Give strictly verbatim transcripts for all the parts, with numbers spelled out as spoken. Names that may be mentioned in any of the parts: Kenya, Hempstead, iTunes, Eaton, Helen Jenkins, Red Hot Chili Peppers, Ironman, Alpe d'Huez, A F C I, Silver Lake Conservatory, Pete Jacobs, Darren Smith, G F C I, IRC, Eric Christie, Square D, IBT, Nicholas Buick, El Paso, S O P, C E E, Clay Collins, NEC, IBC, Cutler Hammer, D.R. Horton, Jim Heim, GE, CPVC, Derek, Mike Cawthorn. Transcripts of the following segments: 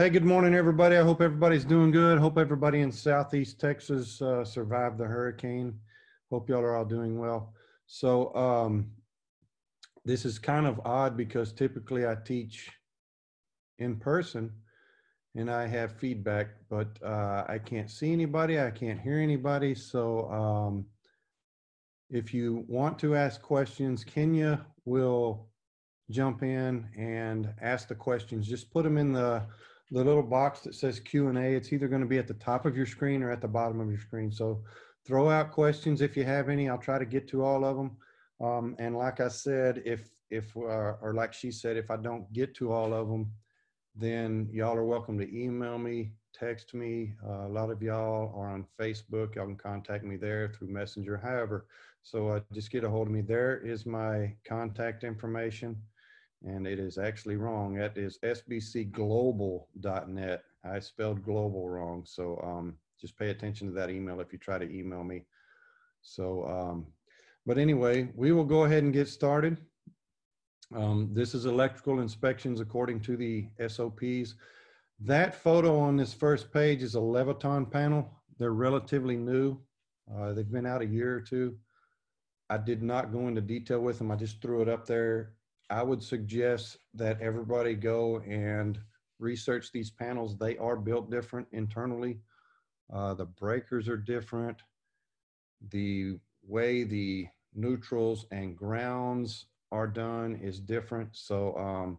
Hey, good morning, everybody. I hope everybody's doing good. Hope everybody in Southeast Texas uh, survived the hurricane. Hope y'all are all doing well. So um, this is kind of odd because typically I teach in person and I have feedback, but uh, I can't see anybody. I can't hear anybody. So um, if you want to ask questions, Kenya will jump in and ask the questions. Just put them in the the little box that says Q and A. It's either going to be at the top of your screen or at the bottom of your screen. So throw out questions if you have any. I'll try to get to all of them. Um, and like I said, if, if uh, or like she said, if I don't get to all of them, then y'all are welcome to email me, text me. Uh, a lot of y'all are on Facebook. Y'all can contact me there through Messenger, however. So uh, just get a hold of me. There is my contact information. And it is actually wrong. That is s b c global dot net. I spelled global wrong. So um, just pay attention to that email if you try to email me. So, um, but anyway, we will go ahead and get started. Um, this is electrical inspections according to the S O Ps. That photo on this first page is a Leviton panel. They're relatively new. Uh, they've been out a year or two. I did not go into detail with them. I just threw it up there. I would suggest that everybody go and research these panels. They are built different internally. Uh, the breakers are different. The way the neutrals and grounds are done is different. So um,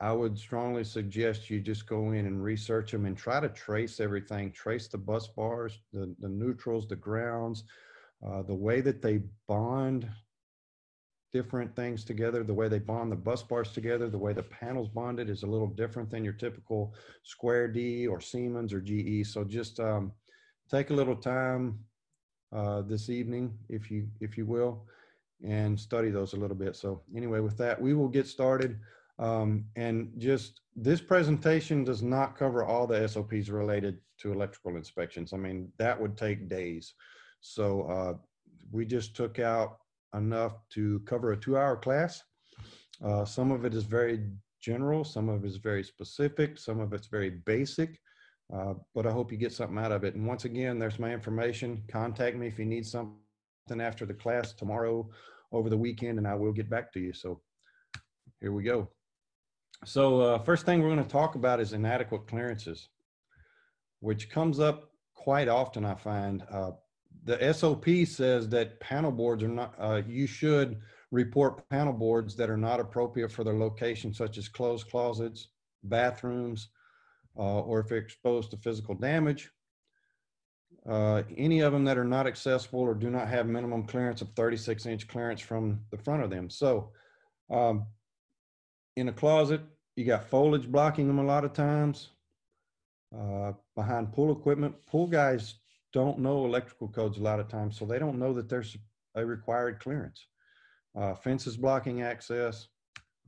I would strongly suggest you just go in and research them and try to trace everything. Trace the bus bars, the, the neutrals, the grounds, uh, the way that they bond different things together, the way they bond the bus bars together, the way the panels bonded is a little different than your typical Square D or Siemens or G E. So just um, take a little time uh, this evening, if you, if you will, and study those a little bit. So anyway, with that, we will get started. Um, and just this presentation does not cover all the S O Ps related to electrical inspections. I mean, that would take days. So uh, we just took out enough to cover a two-hour class. Uh, some of it is very general, some of it is very specific, some of it's very basic, uh, but I hope you get something out of it. And once again, there's my information. Contact me if you need something after the class tomorrow, over the weekend, and I will get back to you. So here we go. So uh, first thing we're going to talk about is inadequate clearances, which comes up quite often, I find. Uh, The S O P says that panel boards are not, uh, you should report panel boards that are not appropriate for their location, such as closed closets, bathrooms, uh, or if exposed to physical damage. Uh, any of them that are not accessible or do not have minimum clearance of thirty-six inch clearance from the front of them. So um, in a closet, you got foliage blocking them a lot of times. Uh, behind pool equipment, pool guys don't know electrical codes a lot of times, so they don't know that there's a required clearance. Uh, fences blocking access.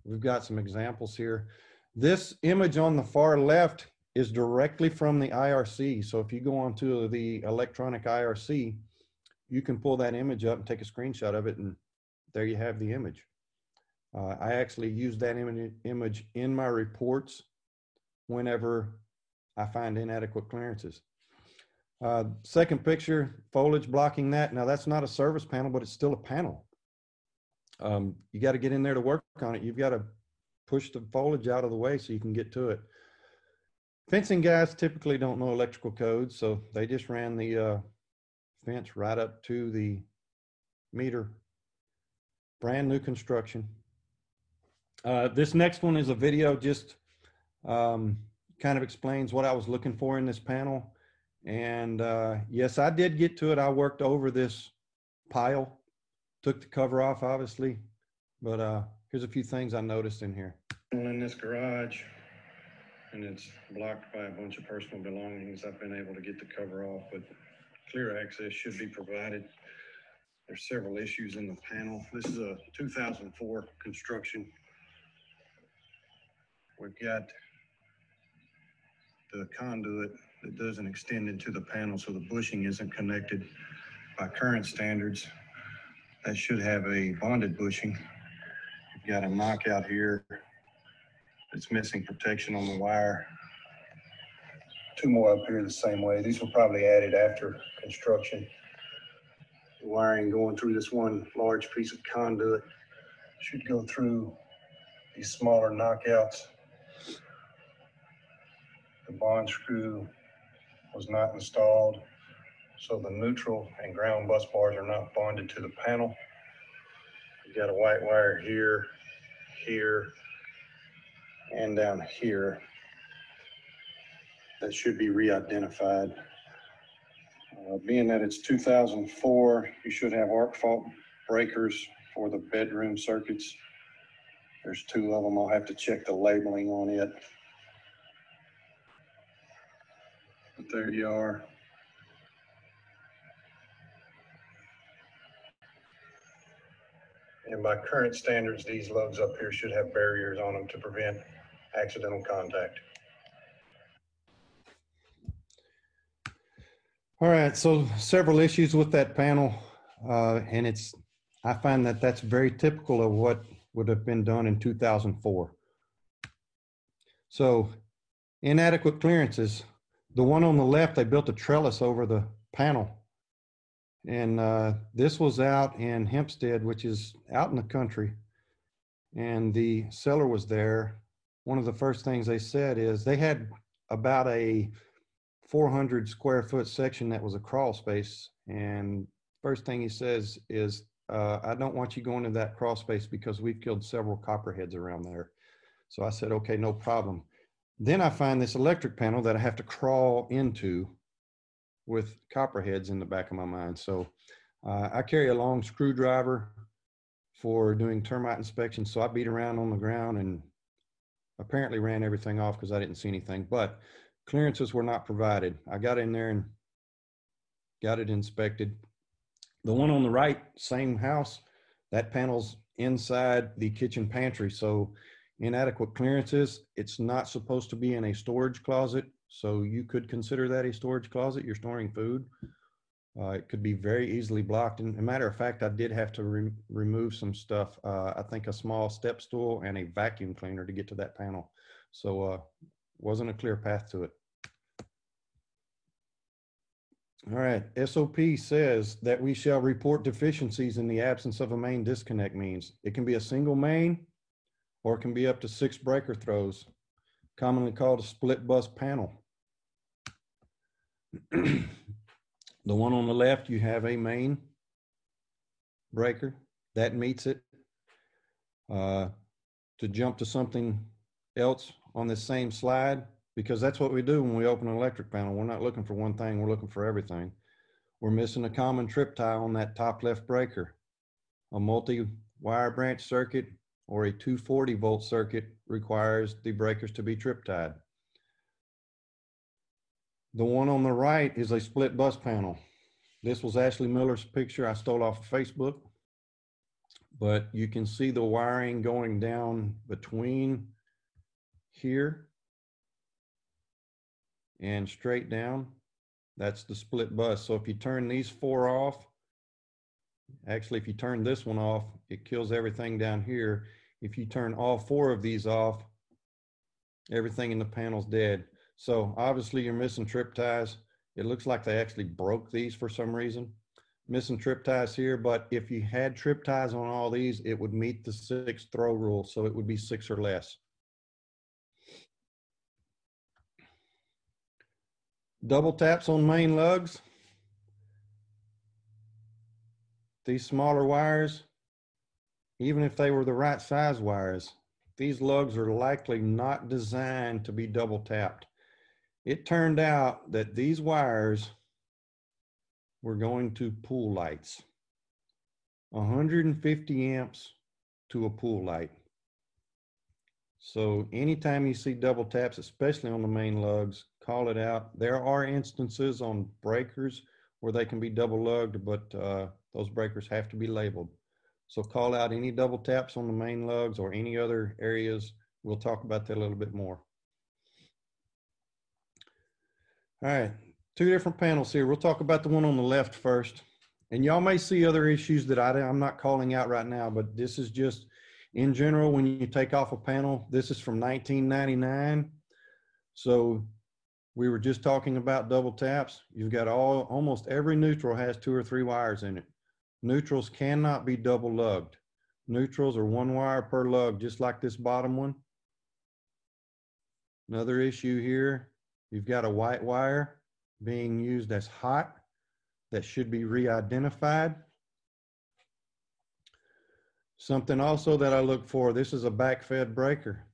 We've got some examples here. This image on the far left is directly from the I R C. So if you go onto the electronic I R C, you can pull that image up and take a screenshot of it, and there you have the image. Uh, I actually use that im- image in my reports whenever I find inadequate clearances. Uh, second picture, foliage blocking that. Now that's not a service panel, but it's still a panel. Um, you got to get in there to work on it. You've got to push the foliage out of the way so you can get to it. Fencing guys typically don't know electrical codes, so they just ran the uh, fence right up to the meter. Brand new construction. Uh, this next one is a video, just um, kind of explains what I was looking for in this panel. And uh, yes, I did get to it. I worked over this pile, took the cover off, obviously, but uh, here's a few things I noticed in here. In this garage, and it's blocked by a bunch of personal belongings. I've been able to get the cover off, but clear access should be provided. There's several issues in the panel. This is a two thousand four construction. We've got the conduit that doesn't extend into the panel, so the bushing isn't connected. By current standards, that should have a bonded bushing. You've got a knockout here that's missing protection on the wire. two more up here the same way. These were probably added after construction. The wiring going through this one large piece of conduit should go through these smaller knockouts. The bond screw was not installed, so the neutral and ground bus bars are not bonded to the panel. You got a white wire here, here, and down here that should be re-identified. Uh, being that it's two thousand four, you should have arc fault breakers for the bedroom circuits. There's two of them. I'll have to check the labeling on it. But there you are. And by current standards, these loads up here should have barriers on them to prevent accidental contact. All right, so several issues with that panel, uh, and it's, I find that that's very typical of what would have been done in two thousand four. So inadequate clearances. The one on the left, they built a trellis over the panel. And uh, this was out in Hempstead, which is out in the country. And the seller was there. One of the first things they said is they had about a four hundred square foot section that was a crawl space. And first thing he says is, uh, I don't want you going into that crawl space because we've killed several copperheads around there. So I said, okay, no problem. Then I find this electric panel that I have to crawl into with copperheads in the back of my mind. So uh, I carry a long screwdriver for doing termite inspections. So I beat around on the ground and apparently ran everything off because I didn't see anything, but clearances were not provided. I got in there and got it inspected. The one on the right, same house, that panel's inside the kitchen pantry. So inadequate clearances, it's not supposed to be in a storage closet. So you could consider that a storage closet. You're storing food. Uh, it could be very easily blocked. And as a matter of fact, I did have to re remove some stuff. Uh, I think a small step stool and a vacuum cleaner to get to that panel. So uh, wasn't a clear path to it. All right, S O P says that we shall report deficiencies in the absence of a main disconnect means. It can be a single main or it can be up to six breaker throws, commonly called a split bus panel. The one on the left, you have a main breaker that meets it. Uh, to jump to something else on this same slide, because that's what we do when we open an electric panel. We're not looking for one thing, we're looking for everything. We're missing a common trip tie on that top left breaker, a multi-wire branch circuit, or a two forty volt circuit requires the breakers to be trip tied. The one on the right is a split bus panel. This was Ashley Miller's picture I stole off of Facebook, but you can see the wiring going down between here and straight down. That's the split bus. So if you turn these four off, actually, if you turn this one off, it kills everything down here. If you turn all four of these off, everything in the panel's dead. So obviously you're missing trip ties. It looks like they actually broke these for some reason. Missing trip ties here, but if you had trip ties on all these, it would meet the six throw rule. So it would be six or less. Double taps on main lugs. These smaller wires, even if they were the right size wires, these lugs are likely not designed to be double tapped. It turned out that these wires were going to pool lights, one hundred fifty amps to a pool light. So anytime you see double taps, especially on the main lugs, call it out. There are instances on breakers where they can be double lugged, but uh, those breakers have to be labeled. So call out any double taps on the main lugs or any other areas. We'll talk about that a little bit more. All right, two different panels here. We'll talk about the one on the left first. And y'all may see other issues that I, I'm not calling out right now, but this is just in general when you take off a panel. This is from nineteen ninety-nine. So We were just talking about double taps. You've got all, almost every neutral has two or three wires in it. Neutrals cannot be double lugged. Neutrals are one wire per lug, just like this bottom one. Another issue here, you've got a white wire being used as hot that should be re-identified. Something also that I look for, this is a back-fed breaker.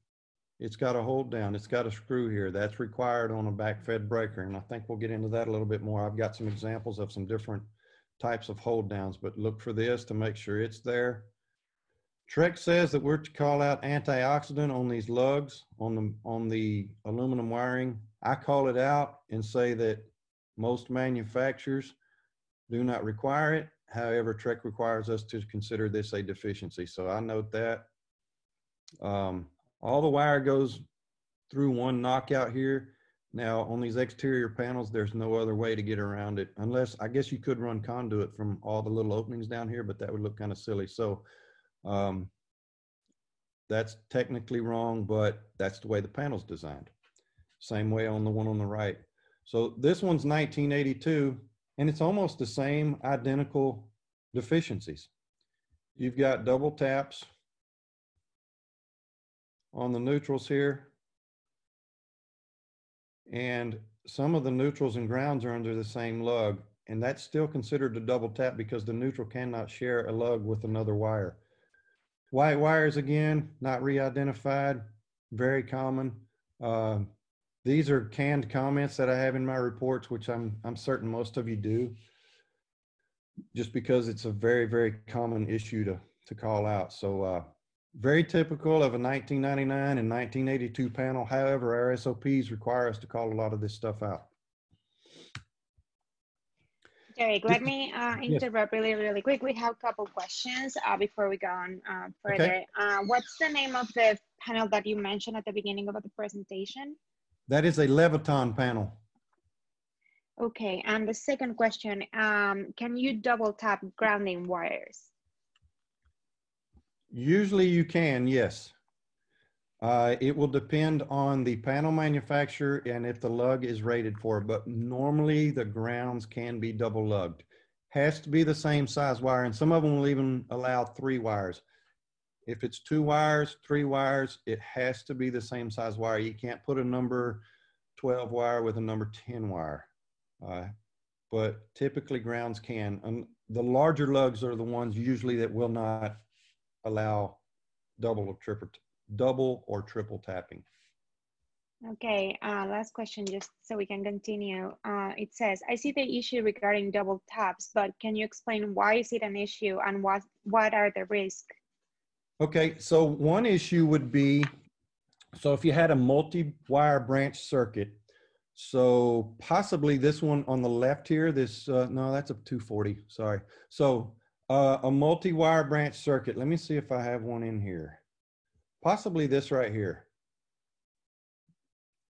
It's got a hold down, it's got a screw here. That's required on a back-fed breaker, and I think we'll get into that a little bit more. I've got some examples of some different types of hold downs, but look for this to make sure it's there. T R E C says that we're to call out antioxidant on these lugs, on the, on the aluminum wiring. I call it out and say that most manufacturers do not require it. However, T R E C requires us to consider this a deficiency, so I note that. Um, all the wire goes through one knockout here. Now, on these exterior panels, there's no other way to get around it, unless, I guess you could run conduit from all the little openings down here, but that would look kind of silly. So um, that's technically wrong, but that's the way the panel's designed. Same way on the one on the right. So this one's nineteen eighty-two, and it's almost the same identical deficiencies. You've got double taps on the neutrals here. And some of the neutrals and grounds are under the same lug, and that's still considered a double tap because the neutral cannot share a lug with another wire. White wires, again, not re-identified, very common. Uh, these are canned comments that I have in my reports, which I'm, I'm certain most of you do, just because it's a very, very common issue to, to call out. So uh, very typical of a nineteen ninety-nine and nineteen eighty-two panel. However, our S O Ps require us to call a lot of this stuff out. Derek, let me uh, interrupt yes. really, really quick. We have a couple questions uh, before we go on uh, further. Okay. Uh, what's the name of the panel that you mentioned at the beginning of the presentation? That is a Leviton panel. Okay, and the second question, um, can you double tap grounding wires? Usually you can, yes. Uh, it will depend on the panel manufacturer and if the lug is rated for, but normally the grounds can be double lugged. Has to be the same size wire, and some of them will even allow three wires. If it's two wires, three wires, it has to be the same size wire. You can't put a number twelve wire with a number ten wire, uh, but typically grounds can. Um, the larger lugs are the ones usually that will not allow double or triple, double or triple tapping. Okay, uh, last question, just so we can continue. Uh, it says, I see the issue regarding double taps, but can you explain why is it an issue and what, what are the risks? Okay, so one issue would be, so if you had a multi-wire branch circuit, so possibly this one on the left here, this, uh, no, that's a two forty, sorry. So Uh, a multi-wire branch circuit. Let me see if I have one in here. Possibly this right here.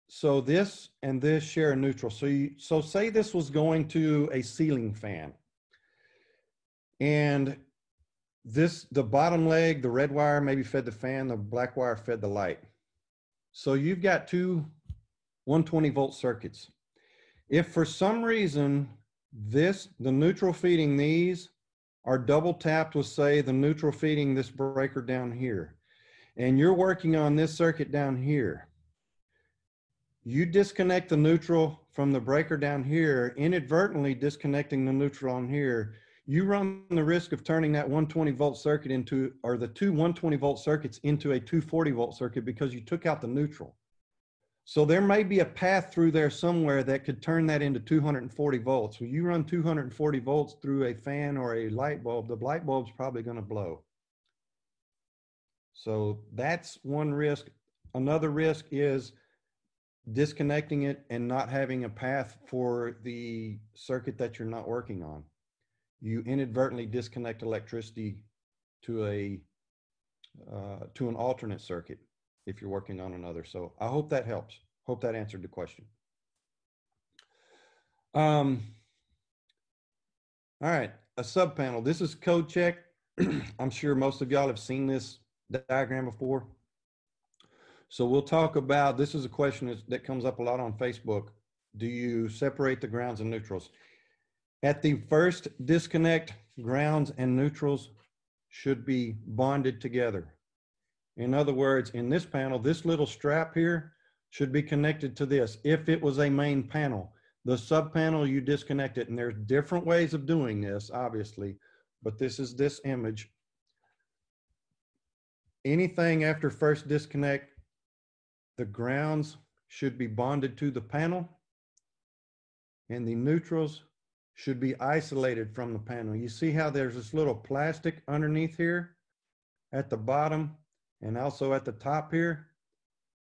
So this and this share a neutral. So, you, so say this was going to a ceiling fan. And this, the bottom leg, the red wire maybe fed the fan, the black wire fed the light. So you've got two one twenty volt circuits. If for some reason this, the neutral feeding these, are double tapped with, say, the neutral feeding this breaker down here, and you're working on this circuit down here. You disconnect the neutral from the breaker down here, inadvertently disconnecting the neutral on here. You run the risk of turning that one twenty volt circuit into, or the two one twenty volt circuits into a two forty volt circuit because you took out the neutral. So there may be a path through there somewhere that could turn that into two forty volts. When you run two forty volts through a fan or a light bulb, the light bulb's probably going to blow. So that's one risk. Another risk is disconnecting it and not having a path for the circuit that you're not working on. You inadvertently disconnect electricity to a uh, to an alternate circuit if you're working on another. So I hope that helps. Hope that answered the question. Um, all right, a sub panel. This is code check. I'm sure most of y'all have seen this diagram before. So we'll talk about, this is a question that comes up a lot on Facebook. Do you separate the grounds and neutrals? At the first disconnect, grounds and neutrals should be bonded together. In other words, in this panel, this little strap here should be connected to this. If it was a main panel, the sub panel, you disconnect it. And there's different ways of doing this, obviously, but this is this image. Anything after first disconnect, the grounds should be bonded to the panel and the neutrals should be isolated from the panel. You see how there's this little plastic underneath here at the bottom and also at the top here.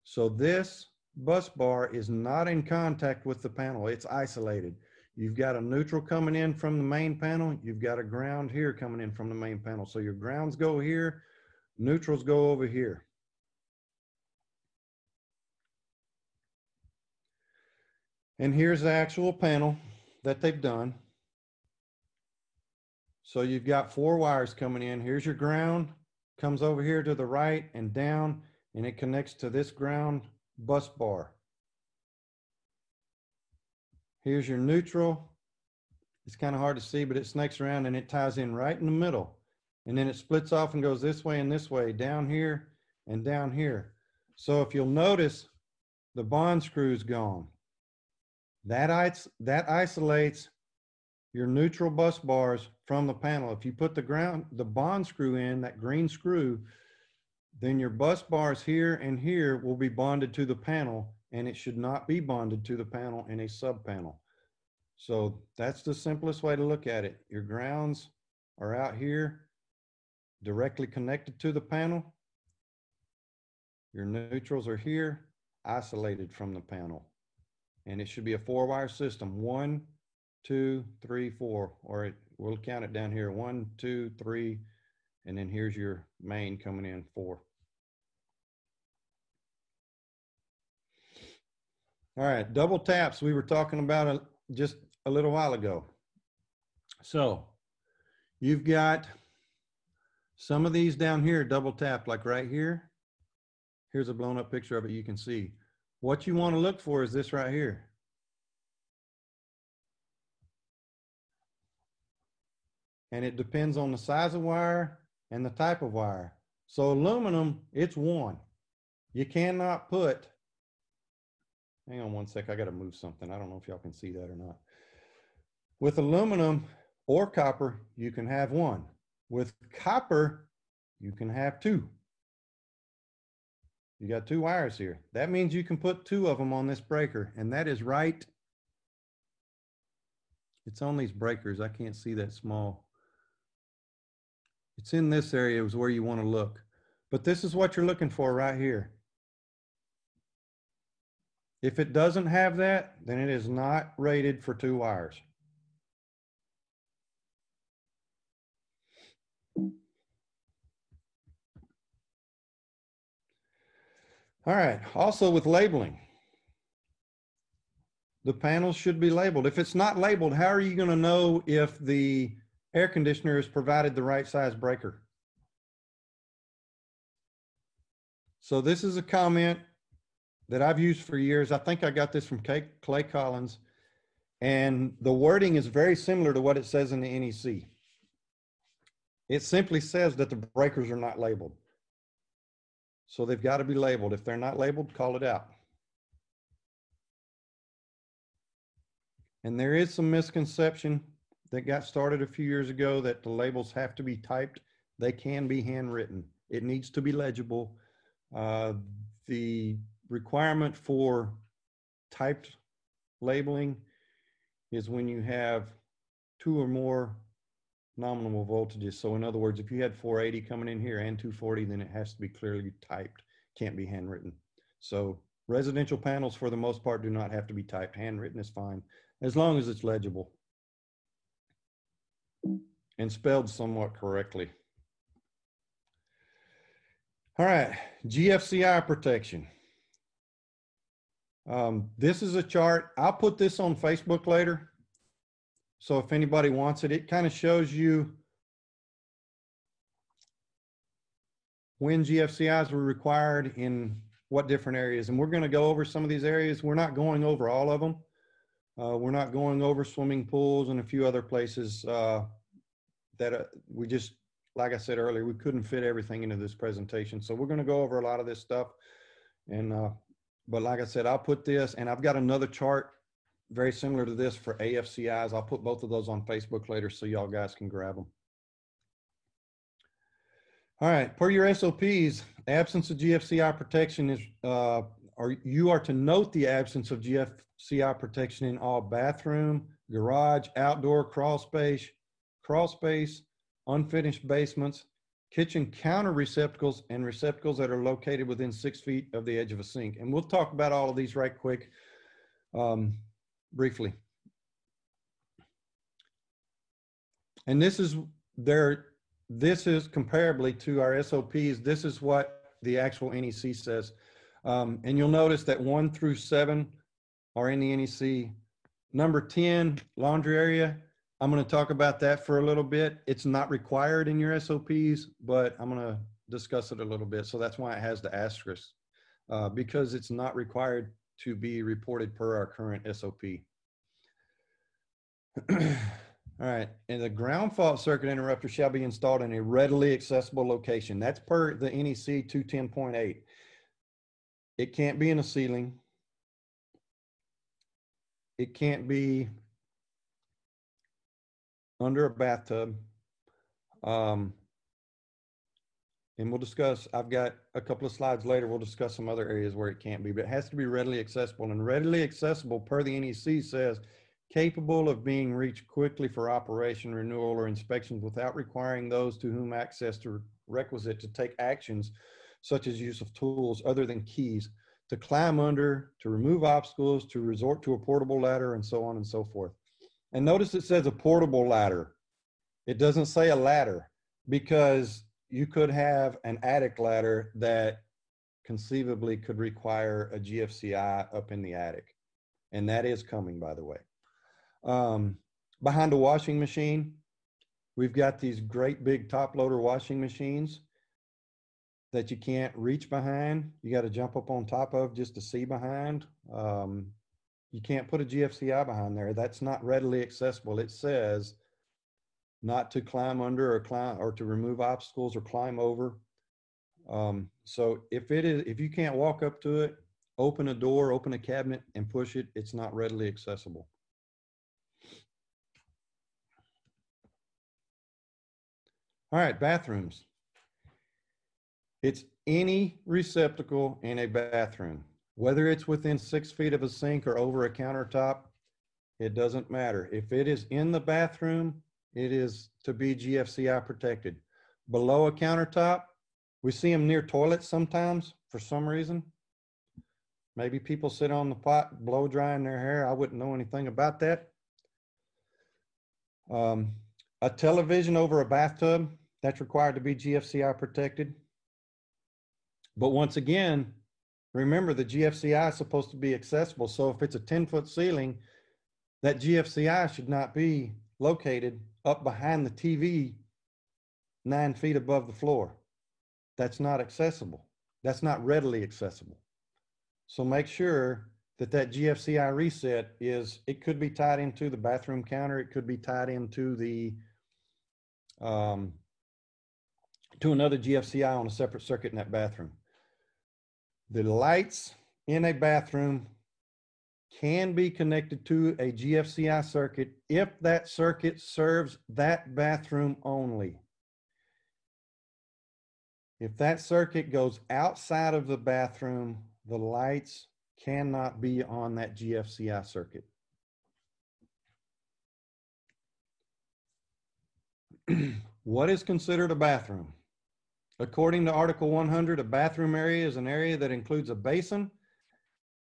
So this bus bar is not in contact with the panel, it's isolated. You've got a neutral coming in from the main panel, you've got a ground here coming in from the main panel. So your grounds go here, neutrals go over here. And here's the actual panel that they've done. So you've got four wires coming in. Here's your ground, comes over here to the right and down, and it connects to this ground bus bar. Here's your neutral. It's kind of hard to see, but it snakes around and it ties in right in the middle. And then it splits off and goes this way and this way, down here and down here. So if you'll notice, the bond screw's gone. That, is, that isolates your neutral bus bars from the panel. If you put the ground, the bond screw in, that green screw, then your bus bars here and here will be bonded to the panel, and it should not be bonded to the panel in a sub panel. So that's the simplest way to look at it. Your grounds are out here, directly connected to the panel. Your neutrals are here, isolated from the panel. And it should be a four wire system. One, two, three, four, or it, we'll count it down here. One, two, three, and then here's your main coming in, four. All right, double taps we were talking about a, just a little while ago. So you've got some of these down here double tapped, like right here. Here's a blown up picture of it, you can see. What you want to look for is this right here. And it depends on the size of wire and the type of wire. So aluminum, it's one. You cannot put, hang on one sec, I got to move something. I don't know if y'all can see that or not. With aluminum or copper, you can have one. With copper, you can have two. You got two wires here. That means you can put two of them on this breaker, and that is right. It's on these breakers. I can't see that small. It's in this area is where you want to look. But this is what you're looking for right here. If it doesn't have that, then it is not rated for two wires. All right, also with labeling, the panels should be labeled. If it's not labeled, how are you gonna know if the air conditioner has provided the right size breaker? So this is a comment that I've used for years. I think I got this from Clay Collins, and the wording is very similar to what it says in the N E C. It simply says that the breakers are not labeled. So they've got to be labeled. If they're not labeled, call it out. And there is some misconception that got started a few years ago that the labels have to be typed. They can be handwritten. It needs to be legible. Uh, the requirement for typed labeling is when you have two or more nominal voltages. So in other words, if you had four eighty coming in here and two forty, then it has to be clearly typed, can't be handwritten. So residential panels for the most part do not have to be typed. Handwritten is fine, as long as it's legible and spelled somewhat correctly. All right, G F C I protection. Um, this is a chart. I'll put this on Facebook later. So if anybody wants it, it kind of shows you when G F C Is were required in what different areas. And we're going to go over some of these areas. We're not going over all of them, Uh, we're not going over swimming pools and a few other places uh, that uh, we just, like I said earlier, we couldn't fit everything into this presentation. So we're going to go over a lot of this stuff. And, uh, but like I said, I'll put this, and I've got another chart very similar to this for A F C Is. I'll put both of those on Facebook later so y'all guys can grab them. All right, per your S O Ps, absence of G F C I protection is, uh, or you are to note the absence of G F C I protection in all bathroom, garage, outdoor crawl space, crawl space, unfinished basements, kitchen counter receptacles, and receptacles that are located within six feet of the edge of a sink. And we'll talk about all of these right quick, um, briefly. And this is their, this is comparably to our S O Ps. This is what the actual N E C says. Um, and you'll notice that one through seven are in the N E C. Number ten, laundry area. I'm going to talk about that for a little bit. It's not required in your S O Ps, but I'm going to discuss it a little bit. So that's why it has the asterisk, uh, because it's not required to be reported per our current S O P. All right, and the ground fault circuit interrupter shall be installed in a readily accessible location. That's per the N E C two ten point eight. It can't be in a ceiling. It can't be under a bathtub. Um, and we'll discuss, I've got a couple of slides later, we'll discuss some other areas where it can't be, but it has to be readily accessible. And readily accessible per the N E C says, capable of being reached quickly for operation, renewal, or inspections without requiring those to whom access to requisite to take actions such as use of tools other than keys, to climb under, to remove obstacles, to resort to a portable ladder, and so on and so forth. And notice it says a portable ladder. It doesn't say a ladder, because you could have an attic ladder that conceivably could require a G F C I up in the attic. And that is coming, by the way. Um, behind a washing machine, we've got these great big top loader washing machines that you can't reach behind. You got to jump up on top of just to see behind. Um, you can't put a G F C I behind there. That's not readily accessible. It says not to climb under or climb or to remove obstacles or climb over. Um, so if it is, if you can't walk up to it, open a door, open a cabinet and push it, it's not readily accessible. All right, bathrooms. It's any receptacle in a bathroom, whether it's within six feet of a sink or over a countertop, it doesn't matter. If it is in the bathroom, it is to be G F C I protected. Below a countertop, we see them near toilets sometimes for some reason. Maybe people sit on the pot, blow drying their hair. I wouldn't know anything about that. Um, a television over a bathtub, that's required to be G F C I protected. But once again, remember the G F C I is supposed to be accessible. So if it's a ten foot ceiling, that G F C I should not be located up behind the T V nine feet above the floor. That's not accessible. That's not readily accessible. So make sure that that G F C I reset is, it could be tied into the bathroom counter. It could be tied into the, um, to another G F C I on a separate circuit in that bathroom. The lights in a bathroom can be connected to a G F C I circuit if that circuit serves that bathroom only. If that circuit goes outside of the bathroom, the lights cannot be on that G F C I circuit. What is considered a bathroom? According to Article one hundred, a bathroom area is an area that includes a basin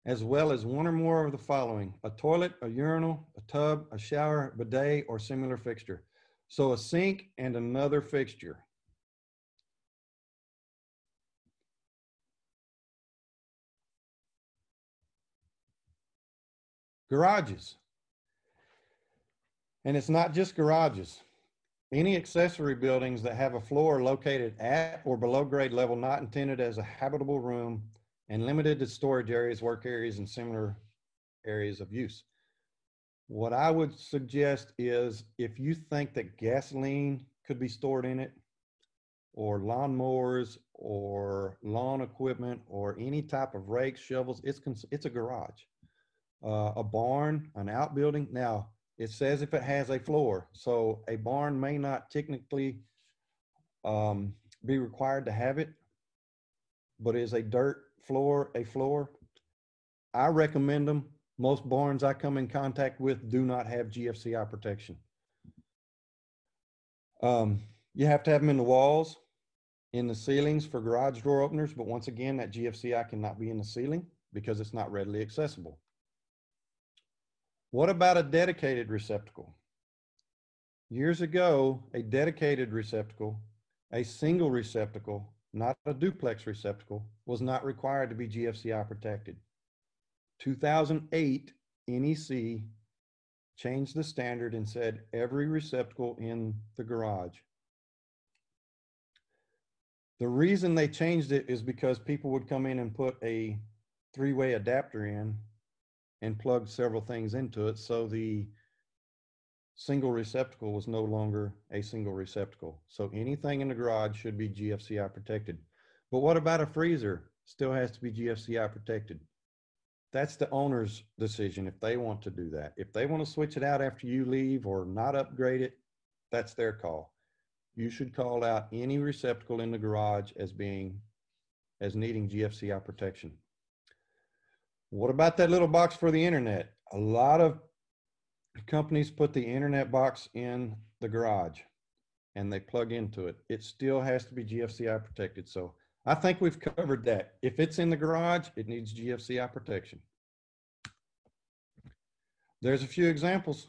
as well as one or more of the following: a toilet, a urinal, a tub, a shower, bidet, or similar fixture. So a sink and another fixture. Garages. And it's not just garages. Any accessory buildings that have a floor located at or below grade level not intended as a habitable room and limited to storage areas, work areas, and similar areas of use. What I would suggest is if you think that gasoline could be stored in it, or lawnmowers, or lawn equipment, or any type of rakes, shovels, it's, it's a garage. Uh, a barn, an outbuilding. Now, it says if it has a floor. So a barn may not technically um, be required to have it, but is a dirt floor a floor? I recommend them. Most barns I come in contact with do not have G F C I protection. Um, you have to have them in the walls, in the ceilings for garage door openers, but once again, that G F C I cannot be in the ceiling because it's not readily accessible. What about a dedicated receptacle? Years ago, a dedicated receptacle, a single receptacle, not a duplex receptacle, was not required to be G F C I protected. two thousand eight, N E C changed the standard and said every receptacle in the garage. The reason they changed it is because people would come in and put a three-way adapter in and plug several things into it, so the single receptacle was no longer a single receptacle. So anything in the garage should be G F C I protected. But what about a freezer? Still has to be G F C I protected. That's the owner's decision if they want to do that. If they want to switch it out after you leave or not upgrade it, that's their call. You should call out any receptacle in the garage as being, as needing G F C I protection. What about that little box for the internet? A lot of companies put the internet box in the garage and they plug into it. It still has to be G F C I protected. So I think we've covered that. If it's in the garage, it needs G F C I protection. There's a few examples.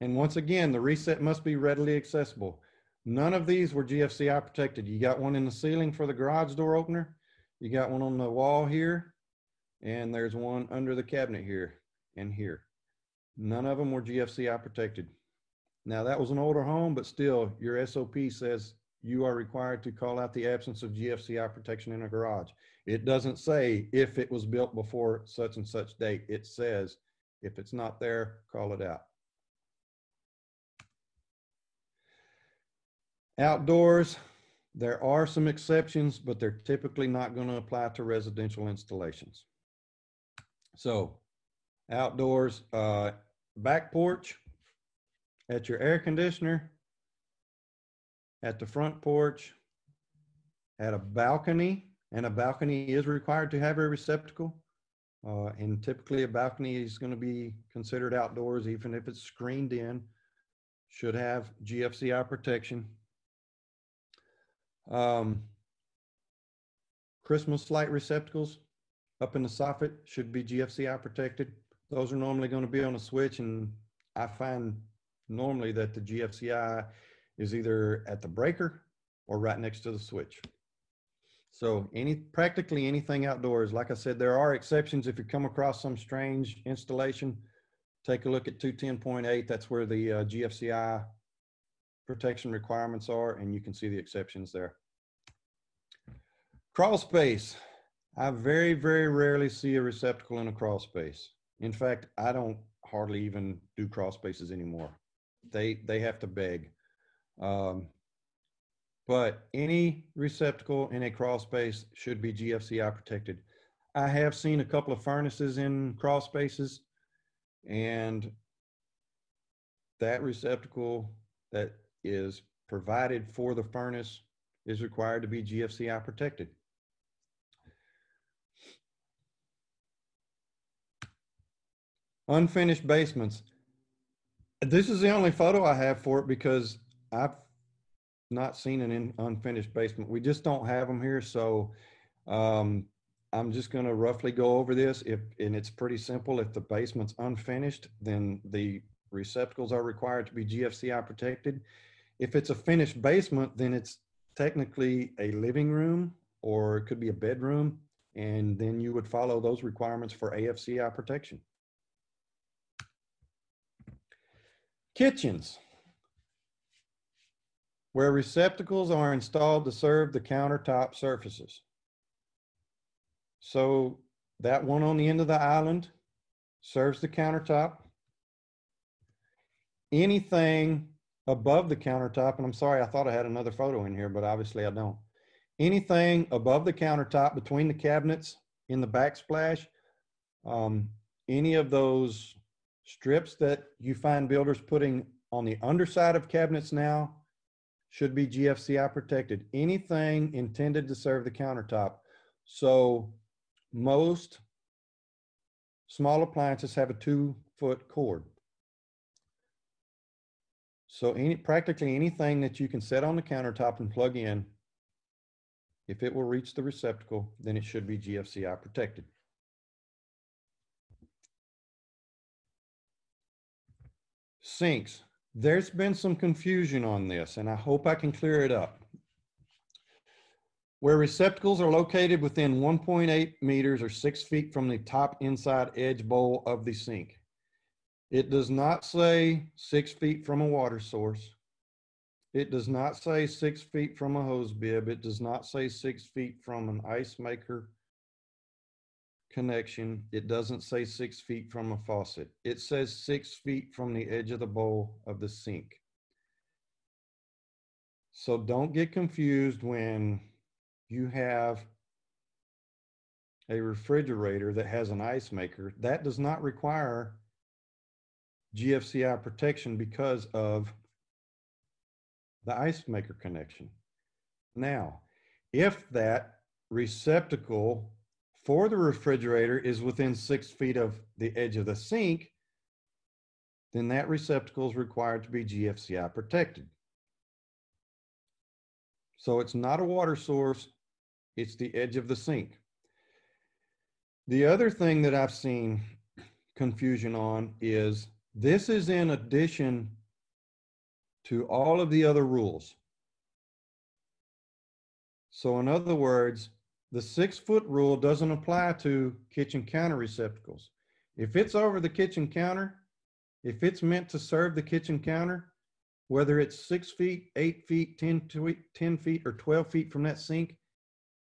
And once again, the reset must be readily accessible. None of these were G F C I protected. You got one in the ceiling for the garage door opener. You got one on the wall here. And there's one under the cabinet here and here. None of them were G F C I protected. Now that was an older home, but still your S O P says you are required to call out the absence of G F C I protection in a garage. It doesn't say if it was built before such and such date. It says if it's not there, call it out. Outdoors, there are some exceptions, but they're typically not going to apply to residential installations. So outdoors, uh, back porch, at your air conditioner, at the front porch, at a balcony, and a balcony is required to have a receptacle. Uh, and typically a balcony is going to be considered outdoors, even if it's screened in, should have G F C I protection. Um, Christmas light receptacles up in the soffit should be G F C I protected. Those are normally going to be on a switch, and I find normally that the G F C I is either at the breaker or right next to the switch. So any, practically anything outdoors, like I said, there are exceptions. If you come across some strange installation, take a look at two ten point eight. That's where the uh, G F C I protection requirements are, and you can see the exceptions there. Crawl space. I very, very rarely see a receptacle in a crawl space. In fact, I don't hardly even do crawl spaces anymore. They, they have to beg. Um, but any receptacle in a crawl space should be G F C I protected. I have seen a couple of furnaces in crawl spaces, and that receptacle that is provided for the furnace is required to be G F C I protected. Unfinished basements. This is the only photo I have for it because I've not seen an unfinished basement. We just don't have them here. So um, I'm just going to roughly go over this. If, and it's pretty simple. If the basement's unfinished, then the receptacles are required to be G F C I protected. If it's a finished basement, then it's technically a living room, or it could be a bedroom, and then you would follow those requirements for A F C I protection. Kitchens, where receptacles are installed to serve the countertop surfaces. So that one on the end of the island serves the countertop. anything above the countertop, and I'm sorry, I thought I had another photo in here, but obviously I don't. Anything above the countertop, between the cabinets, in the backsplash, um, any of those strips that you find builders putting on the underside of cabinets now should be G F C I protected. Anything intended to serve the countertop. So most small appliances have a two foot cord. So any, practically anything that you can set on the countertop and plug in, if it will reach the receptacle, then it should be G F C I protected. Sinks. There's been some confusion on this, and I hope I can clear it up. Where receptacles are located within one point eight meters or six feet from the top inside edge bowl of the sink. It does not say six feet from a water source. It does not say six feet from a hose bib. It does not say six feet from an ice maker connection. It doesn't say six feet from a faucet. It says six feet from the edge of the bowl of the sink. So don't get confused when you have a refrigerator that has an ice maker. That does not require G F C I protection because of the ice maker connection. Now, if that receptacle for the refrigerator is within six feet of the edge of the sink, then that receptacle is required to be G F C I protected. So it's not a water source, it's the edge of the sink. The other thing that I've seen confusion on is this is in addition to all of the other rules. So in other words, the six foot rule doesn't apply to kitchen counter receptacles. If it's over the kitchen counter, if it's meant to serve the kitchen counter, whether it's six feet, eight feet, ten feet, or twelve feet from that sink,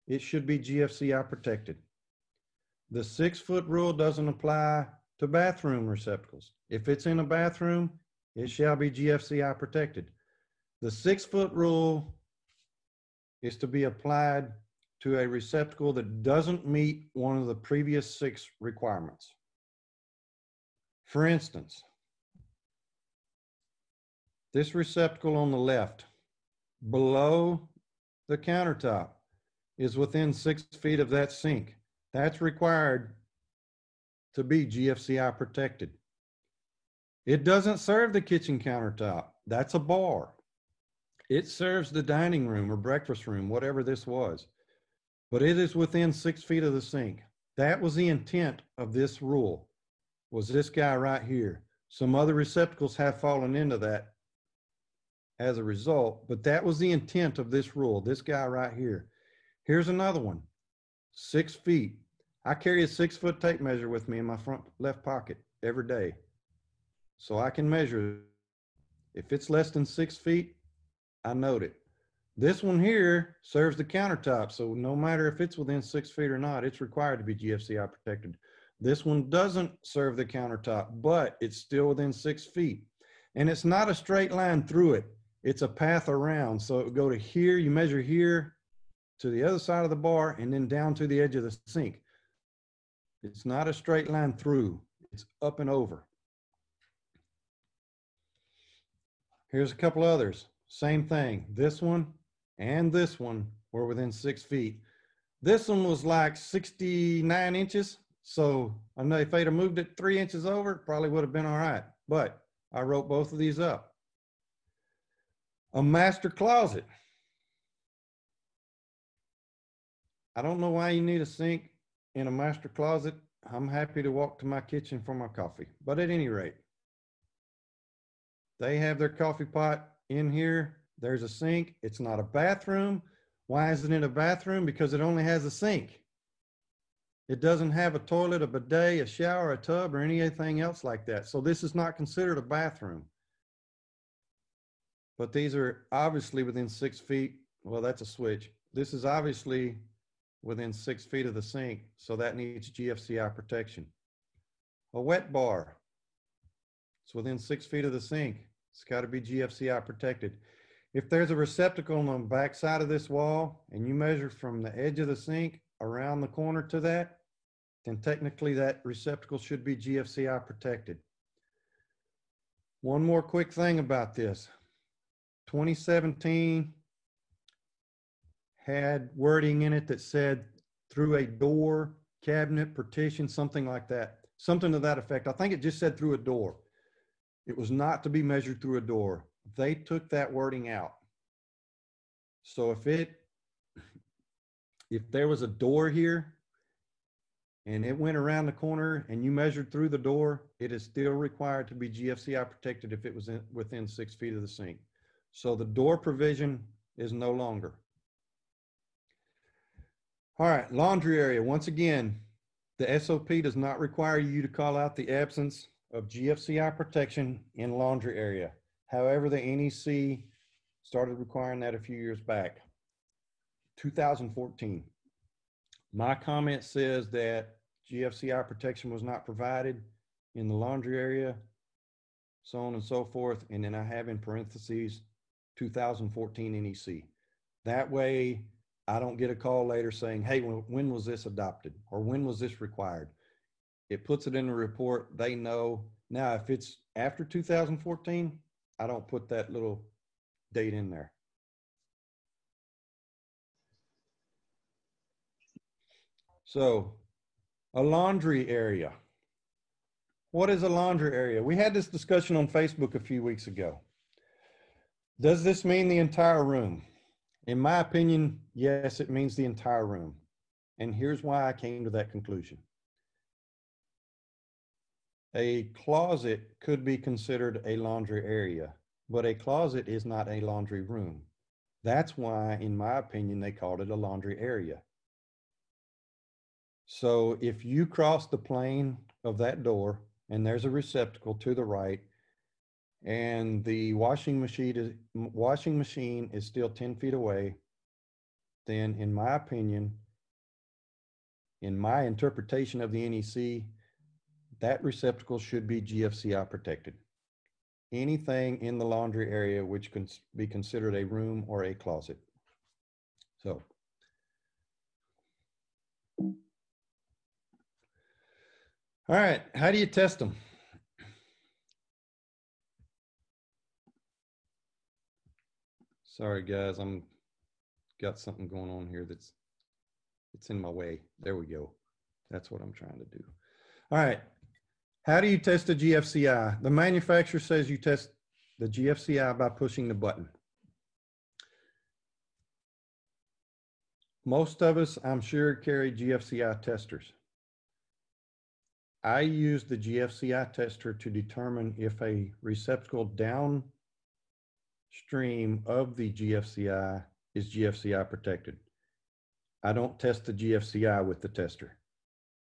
it should be G F C I protected. The six foot rule doesn't apply to bathroom receptacles. If it's in a bathroom, it shall be G F C I protected. The six foot rule is to be applied to a receptacle that doesn't meet one of the previous six requirements. For instance, this receptacle on the left, below the countertop, is within six feet of that sink. That's required to be G F C I protected. It doesn't serve the kitchen countertop. That's a bar. It serves the dining room or breakfast room, whatever this was. But it is within six feet of the sink. That was the intent of this rule, was this guy right here. Some other receptacles have fallen into that as a result, but that was the intent of this rule, this guy right here. Here's another one, six feet. I carry a six foot tape measure with me in my front left pocket every day, so I can measure. If it's less than six feet, I note it. This one here serves the countertop, so no matter if it's within six feet or not, it's required to be G F C I protected. This one doesn't serve the countertop, but it's still within six feet. And it's not a straight line through it. It's a path around. So it would go to here, you measure here, to the other side of the bar, and then down to the edge of the sink. It's not a straight line through, it's up and over. Here's a couple others, same thing. This one and this one were within six feet. This one was like sixty-nine inches. So I know if they'd have moved it three inches over, it probably would have been all right. But I wrote both of these up. A master closet. I don't know why you need a sink in a master closet. I'm happy to walk to my kitchen for my coffee. But at any rate, they have their coffee pot in here. There's a sink. It's not a bathroom. Why isn't it a bathroom? Because it only has a sink. It doesn't have a toilet, a bidet, a shower, a tub, or anything else like that. So this is not considered a bathroom. But these are obviously within six feet. Well, that's a switch. This is obviously within six feet of the sink. So that needs G F C I protection. A wet bar. It's within six feet of the sink. It's got to be G F C I protected. If there's a receptacle on the back side of this wall and you measure from the edge of the sink around the corner to that, then technically that receptacle should be G F C I protected. One more quick thing about this. twenty seventeen had wording in it that said through a door, cabinet, partition, something like that. Something to that effect. I think it just said through a door. It was not to be measured through a door. They took that wording out. So if it, if there was a door here and it went around the corner and you measured through the door, it is still required to be G F C I protected if it was in, within six feet of the sink. So the door provision is no longer. All right, laundry area. Once again, the S O P does not require you to call out the absence of G F C I protection in laundry area. However, the N E C started requiring that a few years back, two thousand fourteen. My comment says that G F C I protection was not provided in the laundry area, so on and so forth, and then I have in parentheses, two thousand fourteen N E C. That way, I don't get a call later saying, hey, when was this adopted? Or when was this required? It puts it in the report, they know. Now, if it's after two thousand fourteen, I don't put that little date in there. So, a laundry area. What is a laundry area? We had this discussion on Facebook a few weeks ago. Does this mean the entire room? In my opinion, yes, it means the entire room. And here's why I came to that conclusion. A closet could be considered a laundry area, but a closet is not a laundry room. That's why, in my opinion, they called it a laundry area. So if you cross the plane of that door and there's a receptacle to the right, and the washing machine is, washing machine is still ten feet away, then in my opinion, in my interpretation of the N E C, that receptacle should be G F C I protected. Anything in the laundry area which can be considered a room or a closet. So, all right, how do you test them? Sorry guys, I'm got something going on here that's it's in my way. There we go. That's what I'm trying to do. All right. How do you test the G F C I? The manufacturer says you test the G F C I by pushing the button. Most of us, I'm sure, carry G F C I testers. I use the G F C I tester to determine if a receptacle downstream of the G F C I is G F C I protected. I don't test the G F C I with the tester.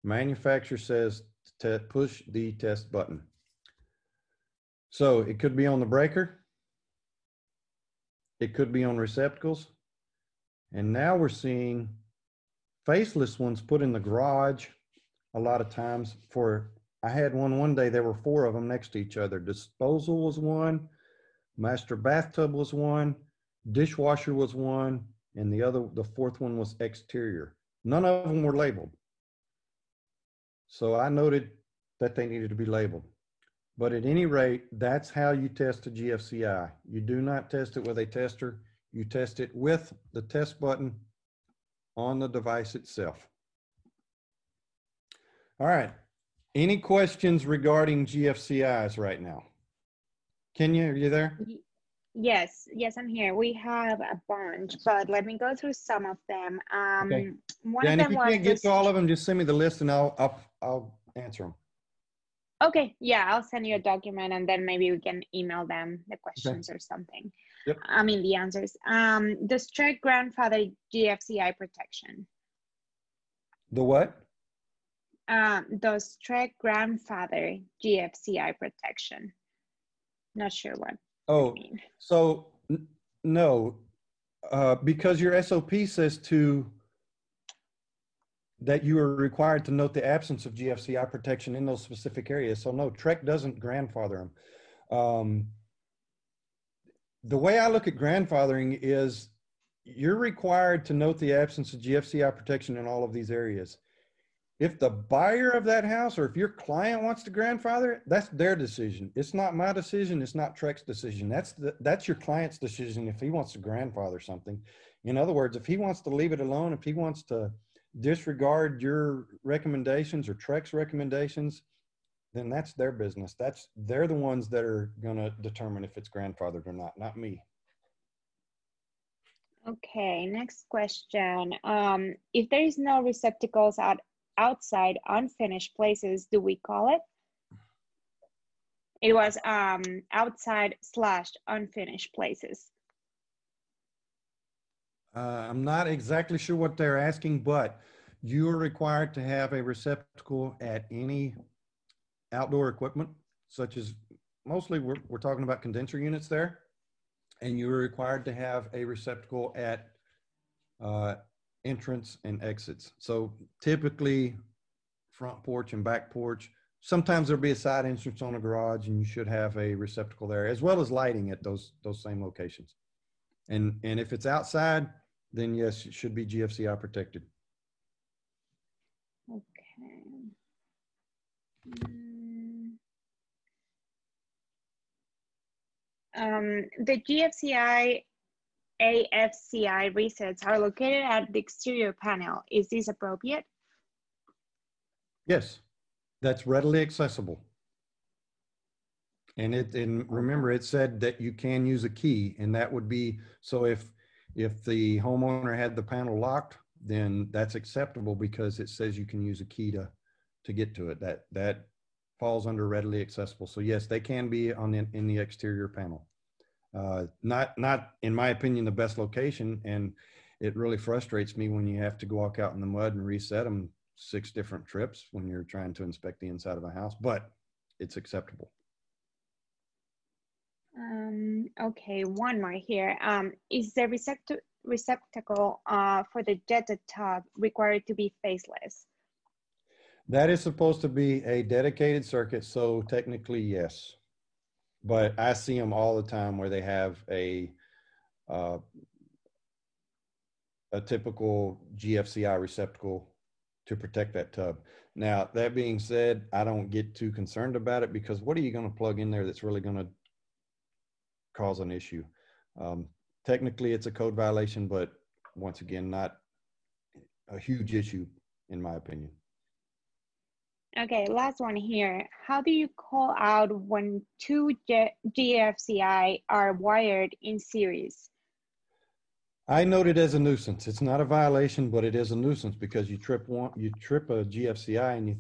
Manufacturer says to push the test button. So it could be on the breaker. It could be on receptacles. And now we're seeing faceless ones put in the garage a lot of times. For, I had one one day, there were four of them next to each other. Disposal was one, master bathtub was one, dishwasher was one, and the other, the fourth one was exterior. None of them were labeled. So I noted that they needed to be labeled. But at any rate, that's how you test a G F C I. You do not test it with a tester. You test it with the test button on the device itself. All right. Any questions regarding G F C Is right now? Kenya, are you there? Yes. Yes, I'm here. We have a bunch, but let me go through some of them. Um, okay. One yeah, of and them if you can't get to all of them, just send me the list and I'll, I'll, I'll answer them. Okay, yeah, I'll send you a document and then maybe we can email them the questions okay. or something. Yep. I mean, the answers. Um, does T R E C grandfather G F C I protection? The what? Um, does T R E C grandfather G F C I protection? Not sure what. Oh, I mean. so n no, uh, because your S O P says to that you are required to note the absence of G F C I protection in those specific areas. So no, T R E C doesn't grandfather them. Um, the way I look at grandfathering is you're required to note the absence of G F C I protection in all of these areas. If the buyer of that house or if your client wants to grandfather, that's their decision. It's not my decision. It's not T R E C's decision. That's the, that's your client's decision if he wants to grandfather something. In other words, if he wants to leave it alone, if he wants to disregard your recommendations or T R E C's recommendations, then that's their business. That's, they're the ones that are going to determine if it's grandfathered or not, not me. Okay, next question. Um, if there is no receptacles out outside unfinished places, do we call it? It was um, outside slash unfinished places. Uh, I'm not exactly sure what they're asking, but you are required to have a receptacle at any outdoor equipment, such as mostly we're, we're talking about condenser units there, and you're required to have a receptacle at uh, entrance and exits. So typically front porch and back porch. Sometimes there'll be a side entrance on a garage and you should have a receptacle there, as well as lighting at those those same locations. And, and if it's outside, then yes, it should be G F C I protected. Okay. Um, the G F C I A F C I resets are located at the exterior panel. Is this appropriate? Yes, that's readily accessible. And it, and remember, it said that you can use a key, and that would be, so if, if the homeowner had the panel locked, then that's acceptable because it says you can use a key to, to get to it. That, that falls under readily accessible. So yes, they can be on the, in the exterior panel. Uh, not, not in my opinion, the best location. And it really frustrates me when you have to go walk out in the mud and reset them six different trips when you're trying to inspect the inside of a house, but it's acceptable. Um, okay, one more here. Um, is the receptac receptacle uh, for the jetted tub required to be faceless? That is supposed to be a dedicated circuit, so technically yes. But I see them all the time where they have a uh, a typical G F C I receptacle to protect that tub. Now, that being said, I don't get too concerned about it because what are you going to plug in there that's really going to cause an issue? Um, technically, it's a code violation, but once again, not a huge issue in my opinion. Okay, last one here. How do you call out when two G F C I are wired in series? I note it as a nuisance. It's not a violation, but it is a nuisance because you trip one, you trip a G F C I, and you,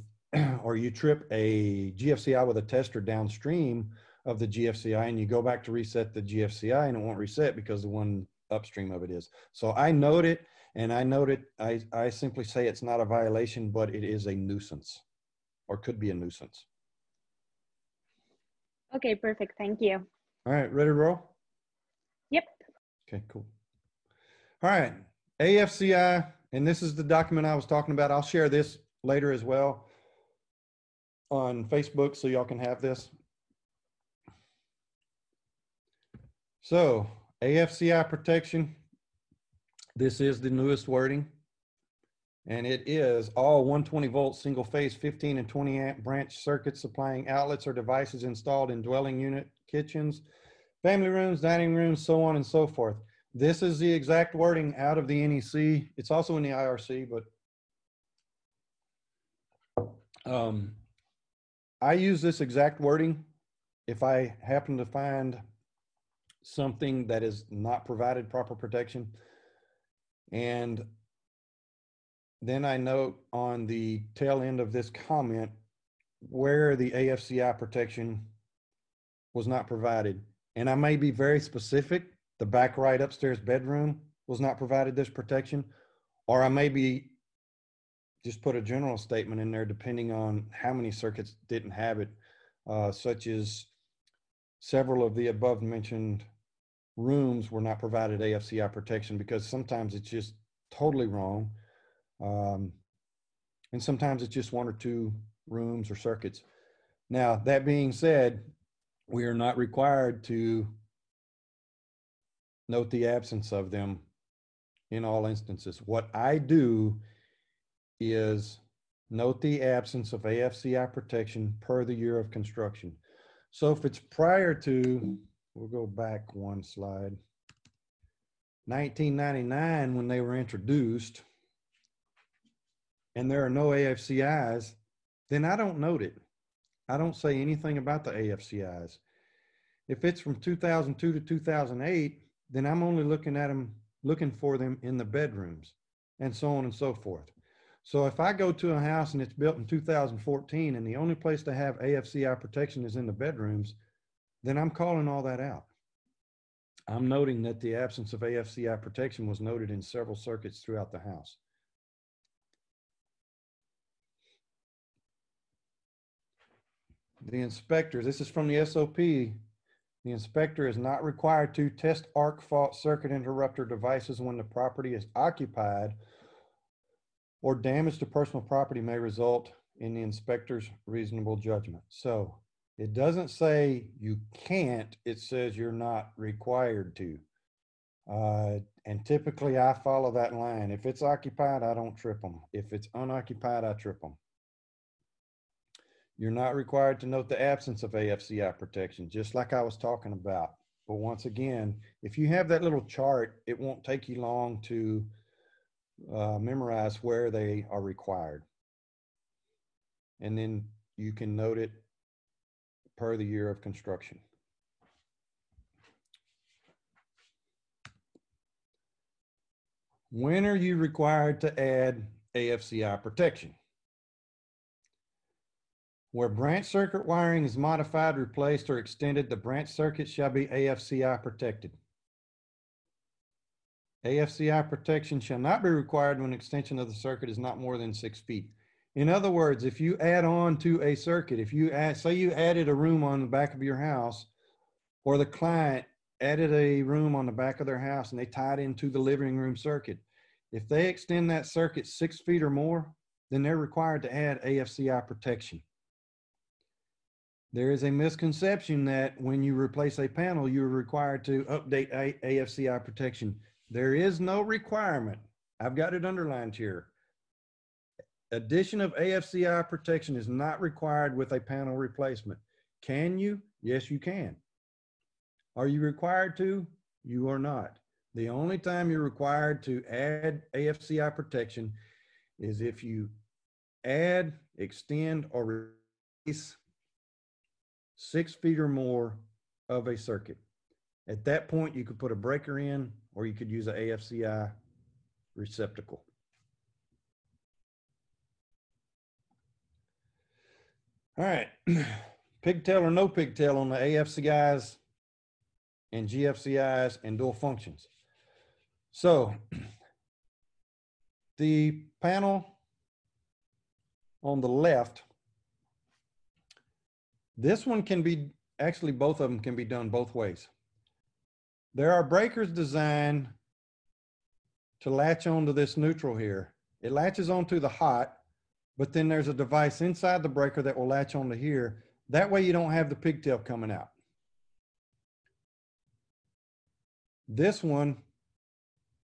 or you trip a G F C I with a tester downstream of the G F C I, and you go back to reset the G F C I, and it won't reset because the one upstream of it is. So I note it, and I note it. I I simply say it's not a violation, but it is a nuisance, or could be a nuisance. Okay, perfect, thank you. All right, ready to roll? Yep. Okay, cool. All right, A F C I, and this is the document I was talking about. I'll share this later as well on Facebook so y'all can have this. So, A F C I protection, this is the newest wording. And it is all one twenty volt single phase fifteen and twenty amp branch circuits supplying outlets or devices installed in dwelling unit, kitchens, family rooms, dining rooms, so on and so forth. This is the exact wording out of the N E C. It's also in the I R C, but um, I use this exact wording if I happen to find something that is not provided proper protection. And then I note on the tail end of this comment where the A F C I protection was not provided. And I may be very specific, the back right upstairs bedroom was not provided this protection, or I may be just put a general statement in there depending on how many circuits didn't have it, uh, such as several of the above mentioned rooms were not provided A F C I protection, because sometimes it's just totally wrong. Um, and sometimes it's just one or two rooms or circuits. Now, that being said, we are not required to note the absence of them in all instances. What I do is note the absence of A F C I protection per the year of construction. So if it's prior to, we'll go back one slide, nineteen ninety-nine when they were introduced, and there are no A F C Is, then I don't note it. I don't say anything about the A F C Is. If it's from two thousand two to two thousand eight, then I'm only looking at them, looking for them in the bedrooms, and so on and so forth. So if I go to a house and it's built in two thousand fourteen and the only place to have A F C I protection is in the bedrooms, then I'm calling all that out. I'm noting that the absence of A F C I protection was noted in several circuits throughout the house. The inspector, this is from the S O P, the inspector is not required to test arc fault circuit interrupter devices when the property is occupied, or damage to personal property may result in the inspector's reasonable judgment. So it doesn't say you can't, it says you're not required to. Uh, and typically I follow that line. If it's occupied, I don't trip them. If it's unoccupied, I trip them. You're not required to note the absence of A F C I protection, just like I was talking about. But once again, if you have that little chart, it won't take you long to uh, memorize where they are required. And then you can note it per the year of construction. When are you required to add A F C I protection? Where branch circuit wiring is modified, replaced, or extended, the branch circuit shall be A F C I protected. A F C I protection shall not be required when extension of the circuit is not more than six feet. In other words, if you add on to a circuit, if you add, say you added a room on the back of your house, or the client added a room on the back of their house and they tied into the living room circuit, if they extend that circuit six feet or more, then they're required to add A F C I protection. There is a misconception that when you replace a panel, you're required to update A F C I protection. There is no requirement. I've got it underlined here. Addition of A F C I protection is not required with a panel replacement. Can you? Yes, you can. Are you required to? You are not. The only time you're required to add A F C I protection is if you add, extend, or replace six feet or more of a circuit. At that point, you could put a breaker in, or you could use an A F C I receptacle. All right, pigtail or no pigtail on the A F C Is and G F C Is and dual functions. So the panel on the left, this one can be, actually both of them can be done both ways. There are breakers designed to latch onto this neutral here. It latches onto the hot, but then there's a device inside the breaker that will latch onto here. That way you don't have the pigtail coming out. This one,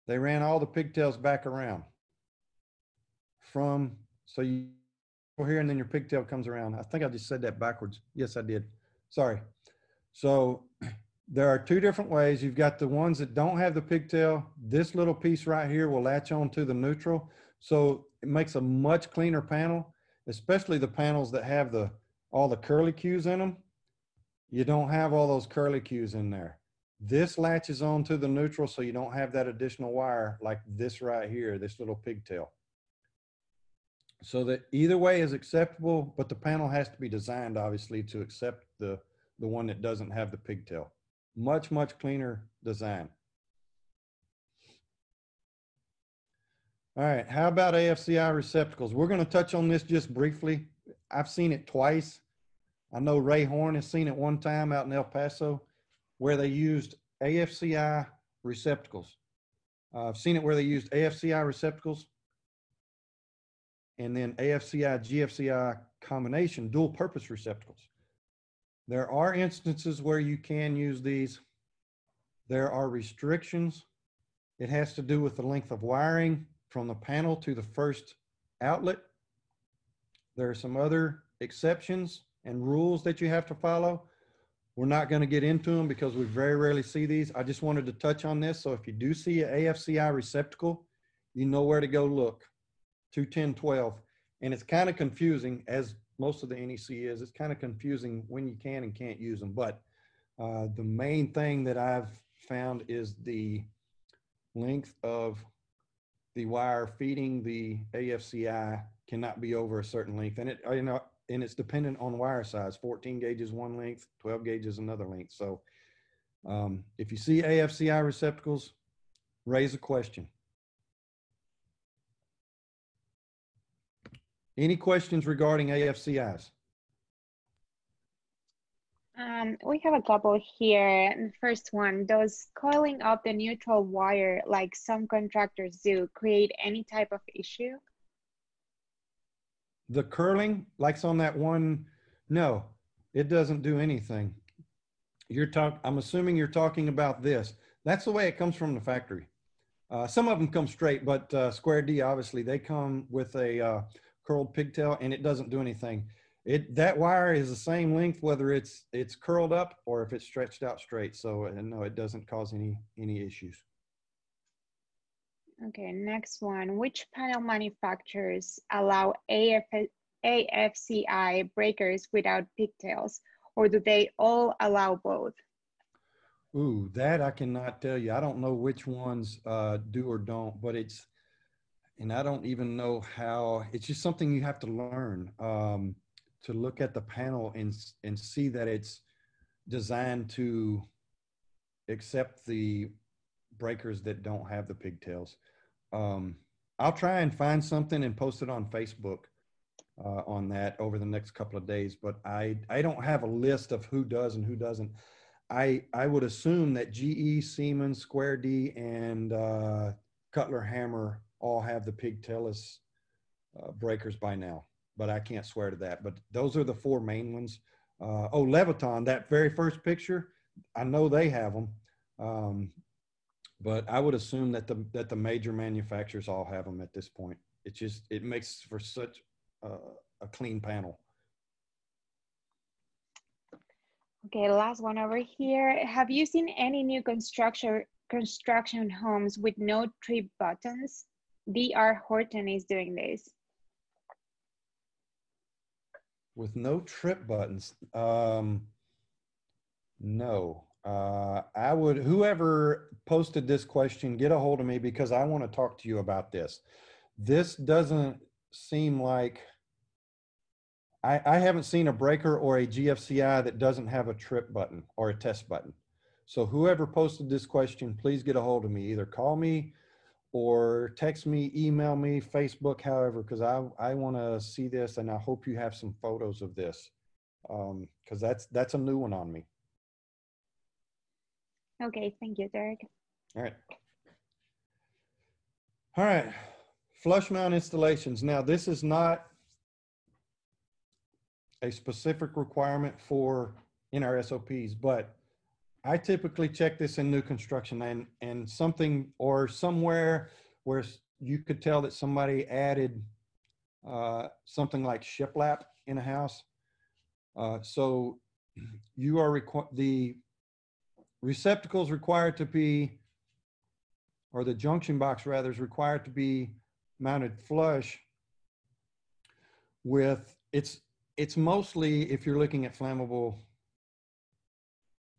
they ran all the pigtails back around from, so you here and then your pigtail comes around. I think I just said that backwards. Yes, I did. Sorry. So there are two different ways. You've got the ones that don't have the pigtail. This little piece right here will latch on to the neutral. So it makes a much cleaner panel, especially the panels that have the all the curlicues in them. You don't have all those curlicues in there. This latches on to the neutral, so you don't have that additional wire like this right here, this little pigtail. So that either way is acceptable, but the panel has to be designed, obviously, to accept the, the one that doesn't have the pigtail. Much, much cleaner design. All right, how about A F C I receptacles? We're going to touch on this just briefly. I've seen it twice. I know Ray Horn has seen it one time out in El Paso where they used A F C I receptacles. Uh, I've seen it where they used A F C I receptacles and then A F C I, G F C I combination, dual purpose receptacles. There are instances where you can use these There are restrictions. It has to do with the length of wiring from the panel to the first outlet. There are some other exceptions and rules that you have to follow. We're not going to get into them because we very rarely see these. I just wanted to touch on this. So if you do see an A F C I receptacle, you know where to go look, two ten twelve. And it's kind of confusing, as most of the N E C is. It's kind of confusing when you can and can't use them. But uh, the main thing that I've found is the length of the wire feeding the A F C I cannot be over a certain length. And it, you know, and it's dependent on wire size. fourteen gauge is one length, twelve gauge is another length. So um, if you see A F C I receptacles, raise a question. Any questions regarding A F C Is? Um, we have a couple here. The first one, does coiling up the neutral wire like some contractors do create any type of issue? The curling, like on that one, no, it doesn't do anything. You're talk, I'm assuming you're talking about this. That's the way it comes from the factory. Uh, some of them come straight, but uh, Square D, obviously, they come with a uh, curled pigtail, and it doesn't do anything. It that wire is the same length whether it's it's curled up or if it's stretched out straight. So and no, it doesn't cause any any issues. Okay, next one. Which panel manufacturers allow A F C I breakers without pigtails, or do they all allow both? Ooh, that I cannot tell you. I don't know which ones uh, do or don't, but it's. And I don't even know how, it's just something you have to learn um, to look at the panel and, and see that it's designed to accept the breakers that don't have the pigtails. Um, I'll try and find something and post it on Facebook uh, on that over the next couple of days, but I, I don't have a list of who does and who doesn't. I, I would assume that G E, Siemens, Square D, and uh, Cutler Hammer all have the pigtailless uh, breakers by now, but I can't swear to that. But those are the four main ones. Uh, oh, Leviton, that very first picture, I know they have them, um, but I would assume that the that the major manufacturers all have them at this point. It just it makes for such uh, a clean panel. Okay, last one over here. Have you seen any new construction construction homes with no trip buttons? D R Horton is doing this. With no trip buttons? Um, no. Uh, I would, whoever posted this question, get a hold of me because I want to talk to you about this. This doesn't seem like, I, I haven't seen a breaker or a G F C I that doesn't have a trip button or a test button. So whoever posted this question, please get a hold of me. Either call me or text me, email me, Facebook, however, because I, I want to see this, and I hope you have some photos of this um, because that's, that's a new one on me. Okay, thank you, Derek. All right. All right, flush mount installations. Now, this is not a specific requirement for in our S O Ps, but I typically check this in new construction and, and something or somewhere where you could tell that somebody added uh, something like shiplap in a house. Uh, so you are requ- the receptacles required to be, or the junction box rather is required to be mounted flush with, it's, it's mostly if you're looking at flammable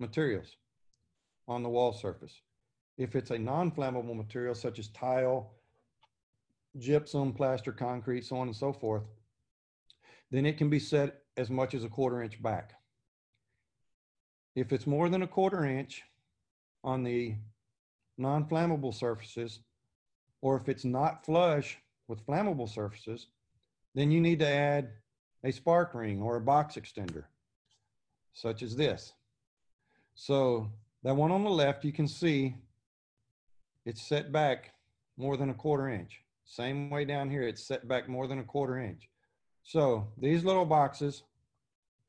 materials on the wall surface. If it's a non-flammable material such as tile, gypsum, plaster, concrete, so on and so forth, then it can be set as much as a quarter inch back. If it's more than a quarter inch on the non-flammable surfaces, or if it's not flush with flammable surfaces, then you need to add a spark ring or a box extender, such as this. So that one on the left, you can see it's set back more than a quarter inch. Same way down here, it's set back more than a quarter inch. So these little boxes,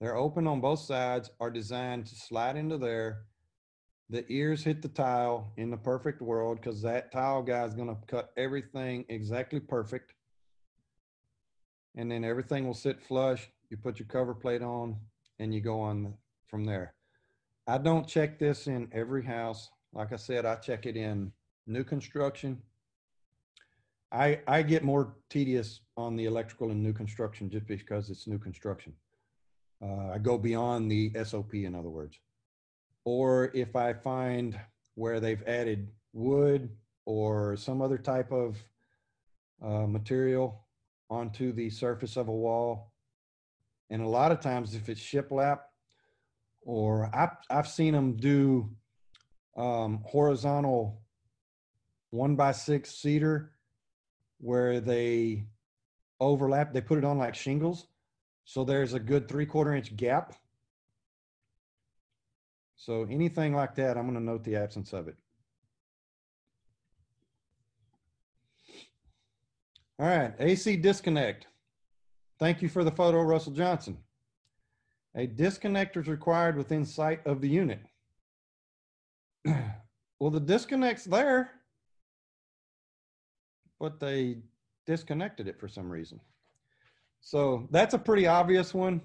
they're open on both sides, are designed to slide into there the ears hit the tile in the perfect world, because that tile guy is going to cut everything exactly perfect. And then everything will sit flush. You put your cover plate on and you go on from there. I don't check this in every house. Like I said, I check it in new construction. I, I get more tedious on the electrical and new construction just because it's new construction. Uh, I go beyond the S O P, in other words. Or if I find where they've added wood or some other type of uh, material onto the surface of a wall. And a lot of times if it's shiplap, or I've, I've seen them do um, horizontal one by six cedar where they overlap, they put it on like shingles. So there's a good three quarter inch gap. So anything like that, I'm gonna note the absence of it. All right, A C disconnect. Thank you for the photo, Russell Johnson. A disconnector is required within sight of the unit. Well, the disconnect's there, but they disconnected it for some reason. So that's a pretty obvious one.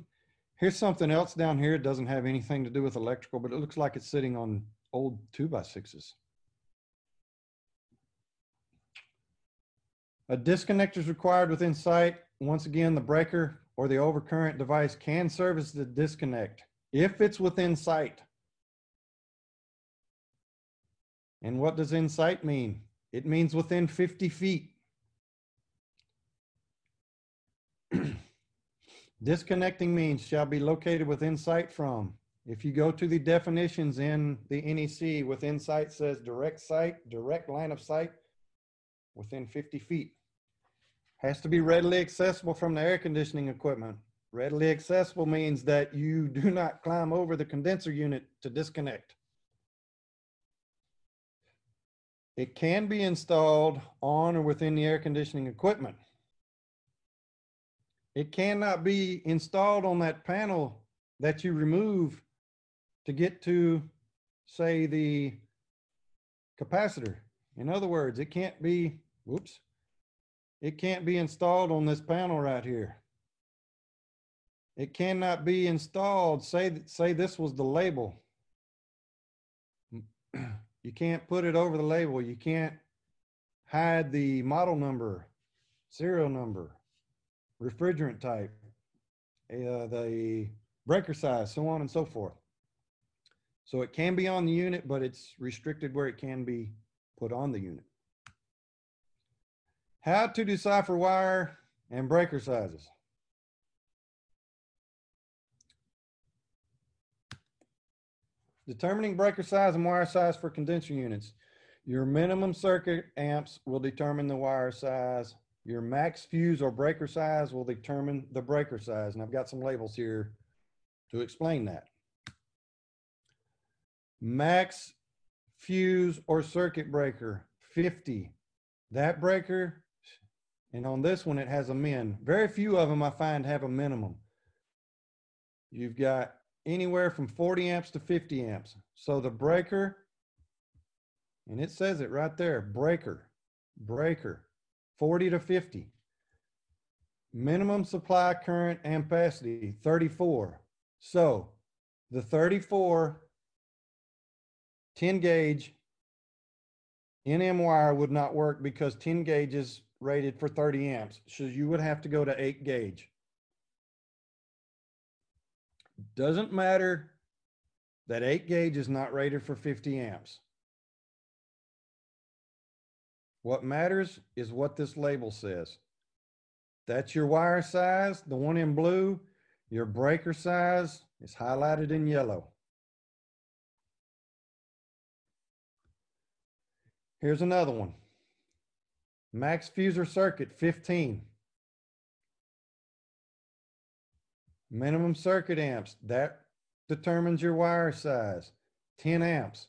Here's something else down here. It doesn't have anything to do with electrical, but it looks like it's sitting on old two by sixes. A disconnector is required within sight. Once again, the breaker or the overcurrent device can serve as the disconnect if it's within sight. And what does in sight mean? It means within fifty feet. Disconnecting means shall be located within sight from. If you go to the definitions in the N E C, within sight says direct sight, direct line of sight, within fifty feet. Has to be readily accessible from the air conditioning equipment. Readily accessible means that you do not climb over the condenser unit to disconnect. It can be installed on or within the air conditioning equipment. It cannot be installed on that panel that you remove to get to, say, the capacitor. In other words, it can't be, whoops, it can't be installed on this panel right here. It cannot be installed, say, say this was the label. You can't put it over the label. You can't hide the model number, serial number, refrigerant type, uh, the breaker size, so on and so forth. So it can be on the unit, but it's restricted where it can be put on the unit. How to decipher wire and breaker sizes. Determining breaker size and wire size for condenser units. Your minimum circuit amps will determine the wire size. Your max fuse or breaker size will determine the breaker size. And I've got some labels here to explain that. Max fuse or circuit breaker, fifty. That breaker, and on this one it has a min. Very few of them I find have a minimum. You've got anywhere from forty amps to fifty amps. So the breaker, and it says it right there, breaker, breaker. forty to fifty. Minimum supply current ampacity, thirty-four. So the thirty-four ten gauge N M wire would not work because ten gauge is rated for thirty amps. So you would have to go to eight gauge. Doesn't matter that eight gauge is not rated for fifty amps. What matters is what this label says. That's your wire size, the one in blue. Your breaker size is highlighted in yellow. Here's another one. Max fuse or circuit, fifteen. Minimum circuit amps, that determines your wire size, ten amps.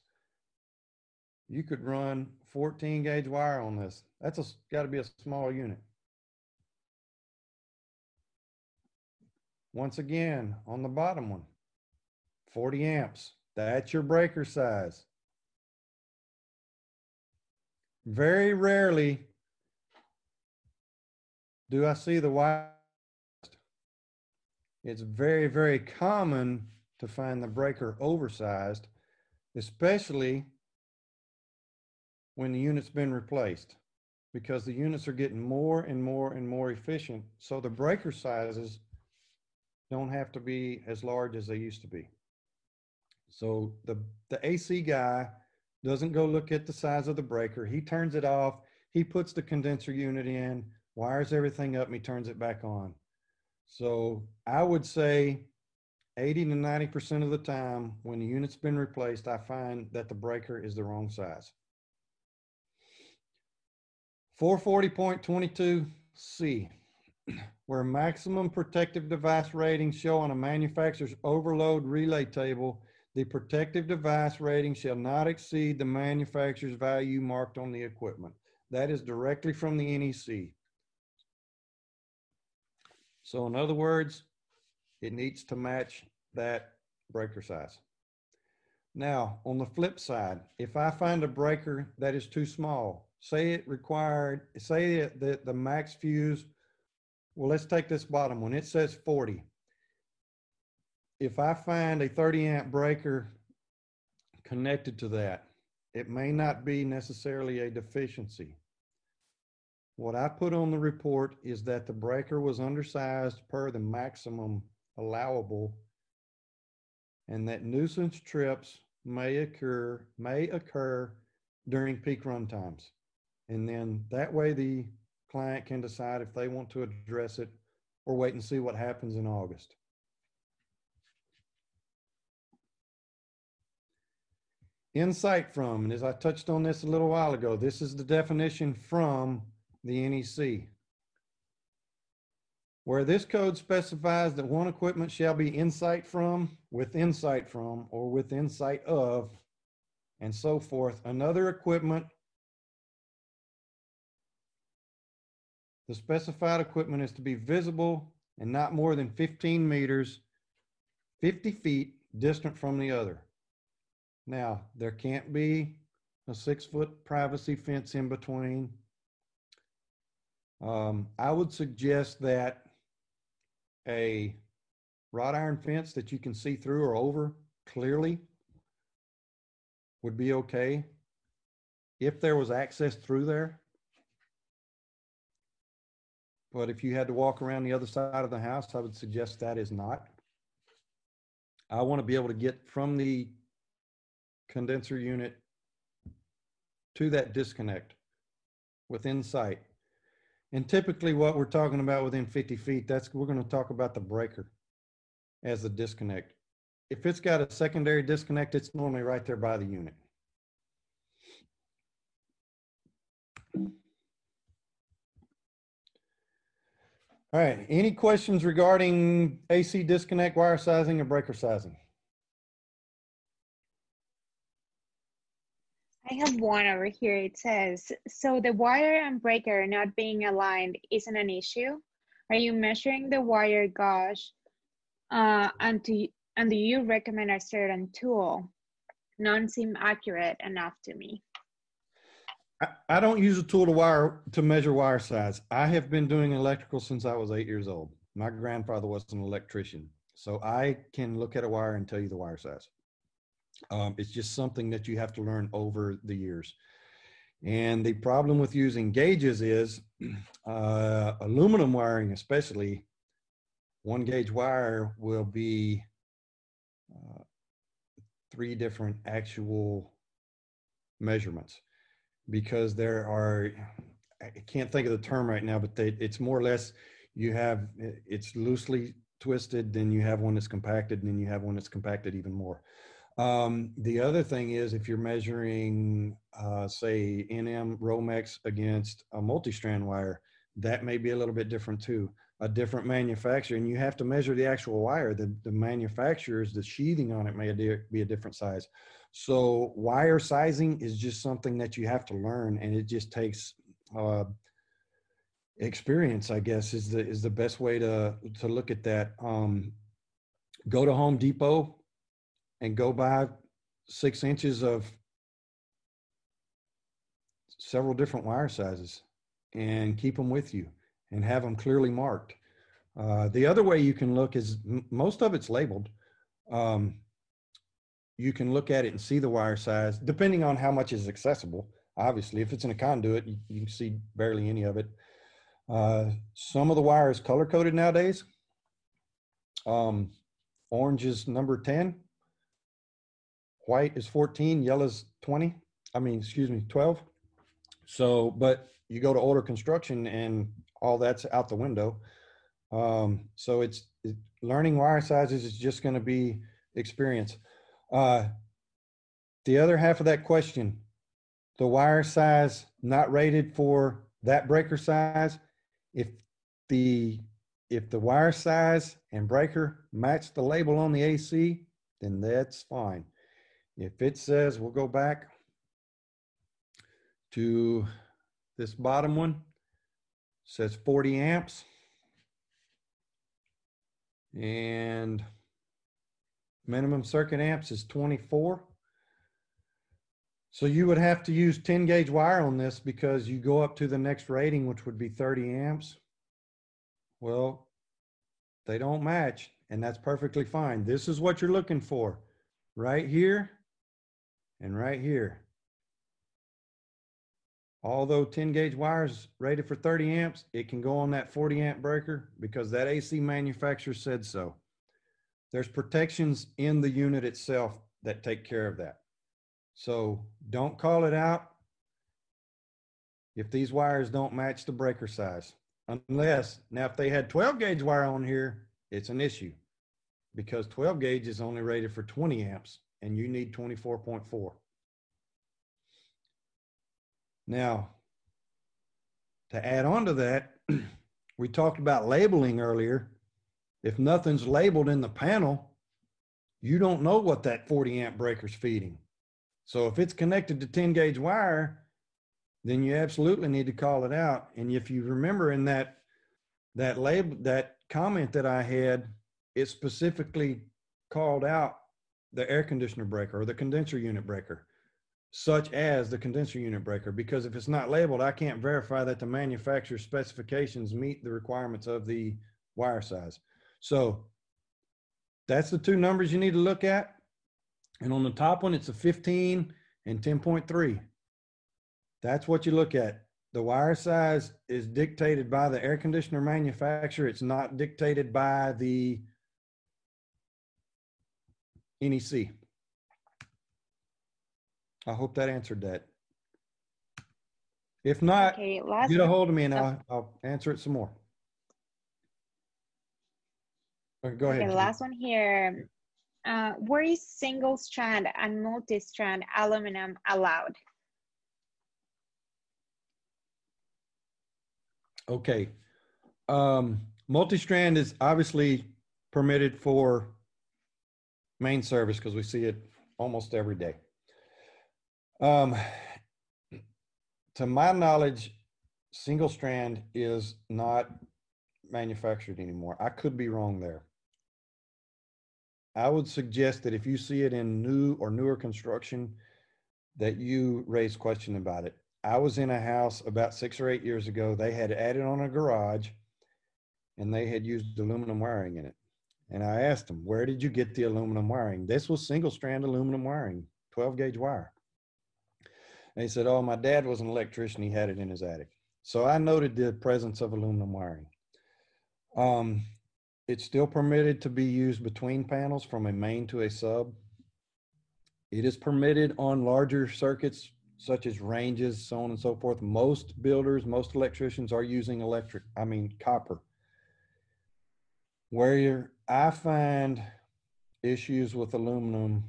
You could run fourteen gauge wire on this. That's got to be a small unit. Once again, on the bottom one, forty amps. That's your breaker size. Very rarely do I see the white. It's very, very common to find the breaker oversized, especially when the unit's been replaced, because the units are getting more and more and more efficient. So the breaker sizes don't have to be as large as they used to be. So the, the A C guy doesn't go look at the size of the breaker. He turns it off. He puts the condenser unit in, wires everything up, and he turns it back on. So I would say eighty to ninety percent of the time when the unit's been replaced, I find that the breaker is the wrong size. four forty point twenty-two C, where maximum protective device ratings show on a manufacturer's overload relay table, the protective device rating shall not exceed the manufacturer's value marked on the equipment. That is directly from the N E C. So in other words, it needs to match that breaker size. Now, on the flip side, if I find a breaker that is too small, say it required, say that the max fuse, well, let's take this bottom one, it says forty. If I find a thirty amp breaker connected to that, it may not be necessarily a deficiency. What I put on the report is that the breaker was undersized per the maximum allowable, and that nuisance trips may occur, may occur during peak run times. And then that way the client can decide if they want to address it or wait and see what happens in August. Insight from, and as I touched on this a little while ago, this is the definition from the N E C, where this code specifies that one equipment shall be insight from, with insight from, or with insight of, and so forth. Another equipment, the specified equipment is to be visible and not more than fifteen meters, fifty feet distant from the other. Now, there can't be a six foot privacy fence in between. Um, I would suggest that a wrought iron fence that you can see through or over clearly would be okay if there was access through there. But if you had to walk around the other side of the house, I would suggest that is not. I want to be able to get from the condenser unit to that disconnect within sight. And typically what we're talking about within fifty feet, that's, we're going to talk about the breaker as the disconnect. If it's got a secondary disconnect, it's normally right there by the unit. All right, any questions regarding A C disconnect, wire sizing, or breaker sizing? I have one over here. It says, so the wire and breaker not being aligned isn't an issue. Are you measuring the wire gauge? Uh, and, to, and do you recommend a certain tool? None seem accurate enough to me. I, I don't use a tool to, wire, to measure wire size. I have been doing electrical since I was eight years old. My grandfather was an electrician. So I can look at a wire and tell you the wire size. Um, it's just something that you have to learn over the years. And the problem with using gauges is uh, aluminum wiring, especially one gauge wire will be uh, three different actual measurements, because there are, I can't think of the term right now, but they, it's more or less you have, it's loosely twisted, then you have one that's compacted, and then you have one that's compacted even more. Um, the other thing is if you're measuring, uh, say, N M Romex against a multi-strand wire, that may be a little bit different too. A different manufacturer, and you have to measure the actual wire. The, the manufacturer's, the sheathing on it may be a different size. So wire sizing is just something that you have to learn, and it just takes uh, experience, I guess, is the, is the best way to, to look at that. Um, go to Home Depot and go buy six inches of several different wire sizes and keep them with you and have them clearly marked. Uh, the other way you can look is m- most of it's labeled. Um, you can look at it and see the wire size, depending on how much is accessible. Obviously, if it's in a conduit, you, you can see barely any of it. Uh, some of the wire is color coded nowadays. Um, orange is number ten. White is fourteen. Yellow's twenty. I mean, excuse me, twelve. So, but you go to older construction and all that's out the window. Um, so it's it, learning wire sizes is just going to be experience. Uh, the other half of that question, the wire size not rated for that breaker size, if the if the wire size and breaker match the label on the A C, then that's fine. If it says, we'll go back to this bottom one, says forty amps. And minimum circuit amps is twenty-four. So you would have to use ten gauge wire on this, because you go up to the next rating, which would be thirty amps. Well, they don't match, and that's perfectly fine. This is what you're looking for right here and right here. Although ten gauge wire is rated for thirty amps, it can go on that forty amp breaker because that A C manufacturer said so. There's protections in the unit itself that take care of that. So don't call it out if these wires don't match the breaker size. Unless, now if they had twelve gauge wire on here, it's an issue, because twelve gauge is only rated for twenty amps and you need twenty-four point four. Now, to add on to that, we talked about labeling earlier. If nothing's labeled in the panel, you don't know what that forty amp breaker's feeding. So if it's connected to ten gauge wire, then you absolutely need to call it out. And if you remember in that, that label, that comment that I had, it specifically called out the air conditioner breaker or the condenser unit breaker, such as the condenser unit breaker, because if it's not labeled, I can't verify that the manufacturer's specifications meet the requirements of the wire size. So that's the two numbers you need to look at. And on the top one, it's a fifteen and ten point three. That's what you look at. The wire size is dictated by the air conditioner manufacturer. It's not dictated by the N E C. I hope that answered that. If not, okay, get a hold of me and I'll, I'll answer it some more. Okay, go okay, ahead. Last one here. Uh, where is single strand and multi-strand aluminum allowed? Okay. Um, multi-strand is obviously permitted for main service because we see it almost every day. Um, to my knowledge, single strand is not manufactured anymore. I could be wrong there. I would suggest that if you see it in new or newer construction, that you raise question about it. I was in a house about six or eight years ago. They had added on a garage and they had used aluminum wiring in it. And I asked them, where did you get the aluminum wiring? This was single strand aluminum wiring, twelve gauge wire. They said, oh, my dad was an electrician. He had it in his attic. So I noted the presence of aluminum wiring. Um, it's still permitted to be used between panels from a main to a sub. It is permitted on larger circuits, such as ranges, so on and so forth. Most builders, most electricians are using electric, I mean, copper. Where you're, I find issues with aluminum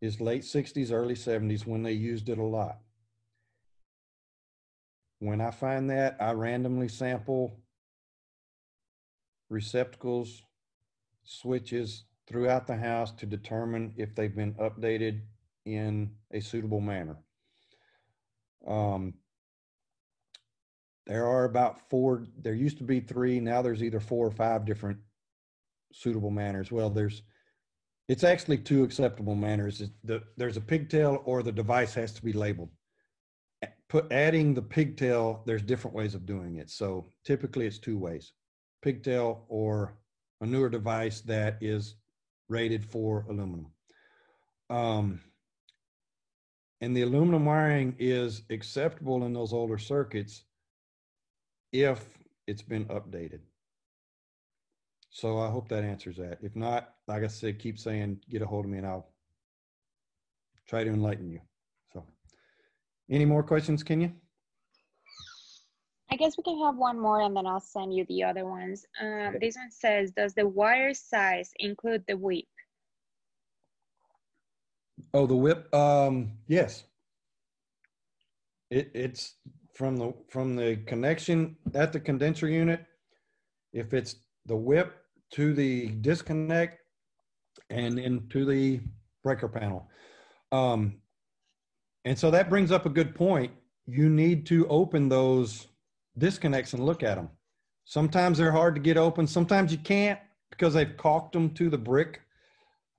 is late sixties, early seventies, when they used it a lot. When I find that, I randomly sample receptacles, switches throughout the house to determine if they've been updated in a suitable manner. Um, there are about four, there used to be three, now there's either four or five different suitable manners. Well, there's It's actually two acceptable manners. The, there's a pigtail or the device has to be labeled. put adding the pigtail, there's different ways of doing it. So typically it's two ways, pigtail or a newer device that is rated for aluminum. Um, and the aluminum wiring is acceptable in those older circuits if it's been updated. So I hope that answers that. If not, like I said, keep saying, get a hold of me and I'll try to enlighten you. So any more questions, Kenya? I guess we can have one more and then I'll send you the other ones. Um, okay. This one says, does the wire size include the whip? Oh, the whip, um, yes. It, it's from the, from the connection at the condenser unit. If it's the whip to the disconnect and then to the breaker panel. Um, and so that brings up a good point. You need to open those disconnects and look at them. Sometimes they're hard to get open. Sometimes you can't because they've caulked them to the brick.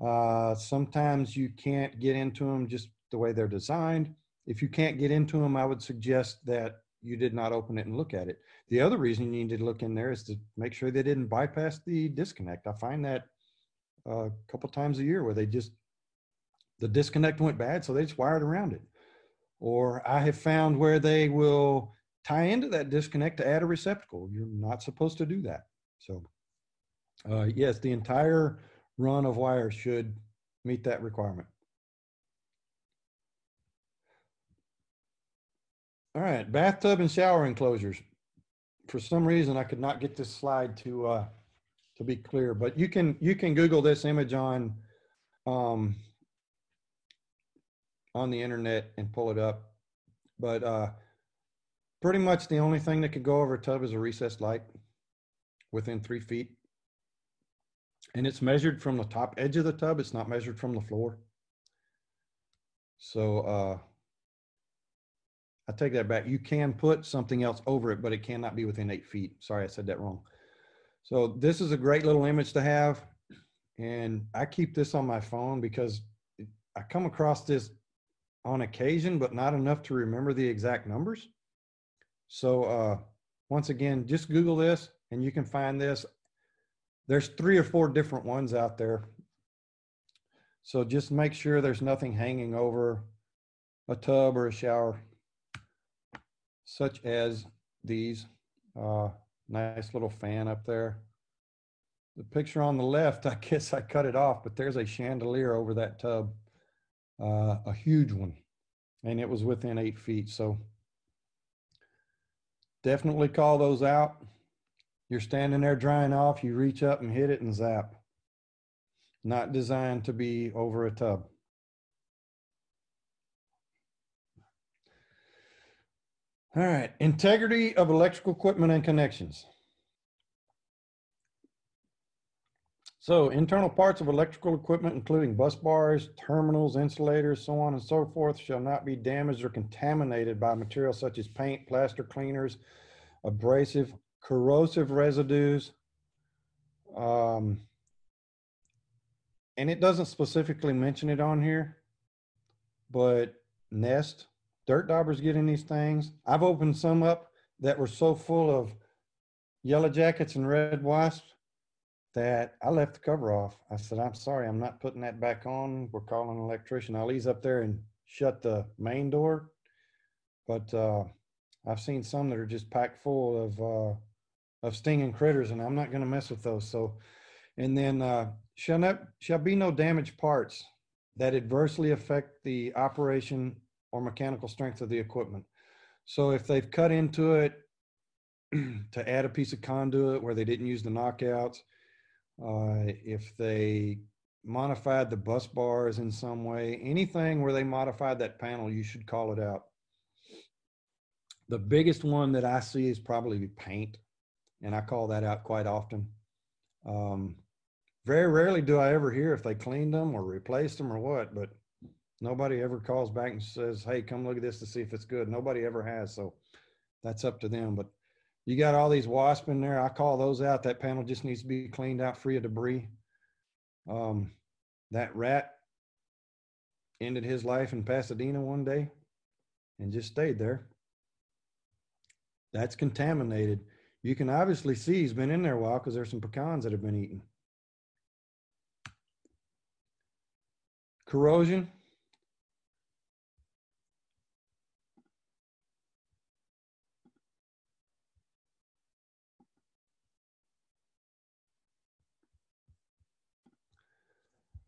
Uh, sometimes you can't get into them just the way they're designed. If you can't get into them, I would suggest that you did not open it and look at it. The other reason you need to look in there is to make sure they didn't bypass the disconnect. I find that a couple times a year where they just, the disconnect went bad, so they just wired around it. Or I have found where they will tie into that disconnect to add a receptacle. You're not supposed to do that. So uh, yes, the entire run of wires should meet that requirement. All right, bathtub and shower enclosures. For some reason, I could not get this slide to uh, to be clear, but you can you can Google this image on um, on the internet and pull it up. But uh, pretty much the only thing that could go over a tub is a recessed light within three feet, and it's measured from the top edge of the tub. It's not measured from the floor. So. Uh, I take that back. You can put something else over it, but it cannot be within eight feet. Sorry, I said that wrong. So this is a great little image to have. And I keep this on my phone because I come across this on occasion, but not enough to remember the exact numbers. So uh, once again, just Google this and you can find this. There's three or four different ones out there. So just make sure there's nothing hanging over a tub or a shower, such as these, uh, nice little fan up there. The picture on the left, I guess I cut it off, but there's a chandelier over that tub, uh, a huge one, and it was within eight feet. So definitely call those out. You're standing there drying off, you reach up and hit it and zap. Not designed to be over a tub. All right, integrity of electrical equipment and connections. So internal parts of electrical equipment, including bus bars, terminals, insulators, so on and so forth, shall not be damaged or contaminated by materials such as paint, plaster cleaners, abrasive, corrosive residues. Um, and it doesn't specifically mention it on here, but Nest. Dirt daubers get in these things. I've opened some up that were so full of yellow jackets and red wasps that I left the cover off. I said, I'm sorry, I'm not putting that back on. We're calling an electrician. I'll ease up there and shut the main door. But uh, I've seen some that are just packed full of, uh, of stinging critters, and I'm not gonna mess with those. So, and then uh, shall, not, shall be no damaged parts that adversely affect the operation or mechanical strength of the equipment. So if they've cut into it to add a piece of conduit where they didn't use the knockouts, uh, if they modified the bus bars in some way, anything where they modified that panel, you should call it out. The biggest one that I see is probably paint, and I call that out quite often. Um, very rarely do I ever hear if they cleaned them or replaced them or what, but nobody ever calls back and says, hey, come look at this to see if it's good. Nobody ever has, so that's up to them. But you got all these wasps in there. I call those out. That panel just needs to be cleaned out free of debris. Um, that rat ended his life in Pasadena one day and just stayed there. that's contaminated. You can obviously see he's been in there a while because there's some pecans that have been eaten. Corrosion.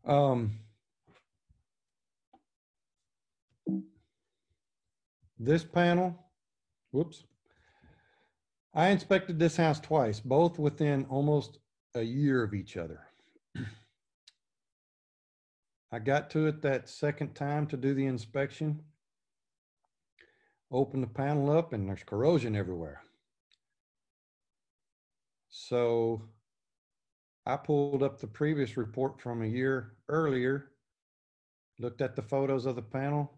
Um, this panel, whoops. I inspected this house twice, both within almost a year of each other. I got to it that second time to do the inspection, opened the panel up, and there's corrosion everywhere. So I pulled up the previous report from a year earlier, looked at the photos of the panel,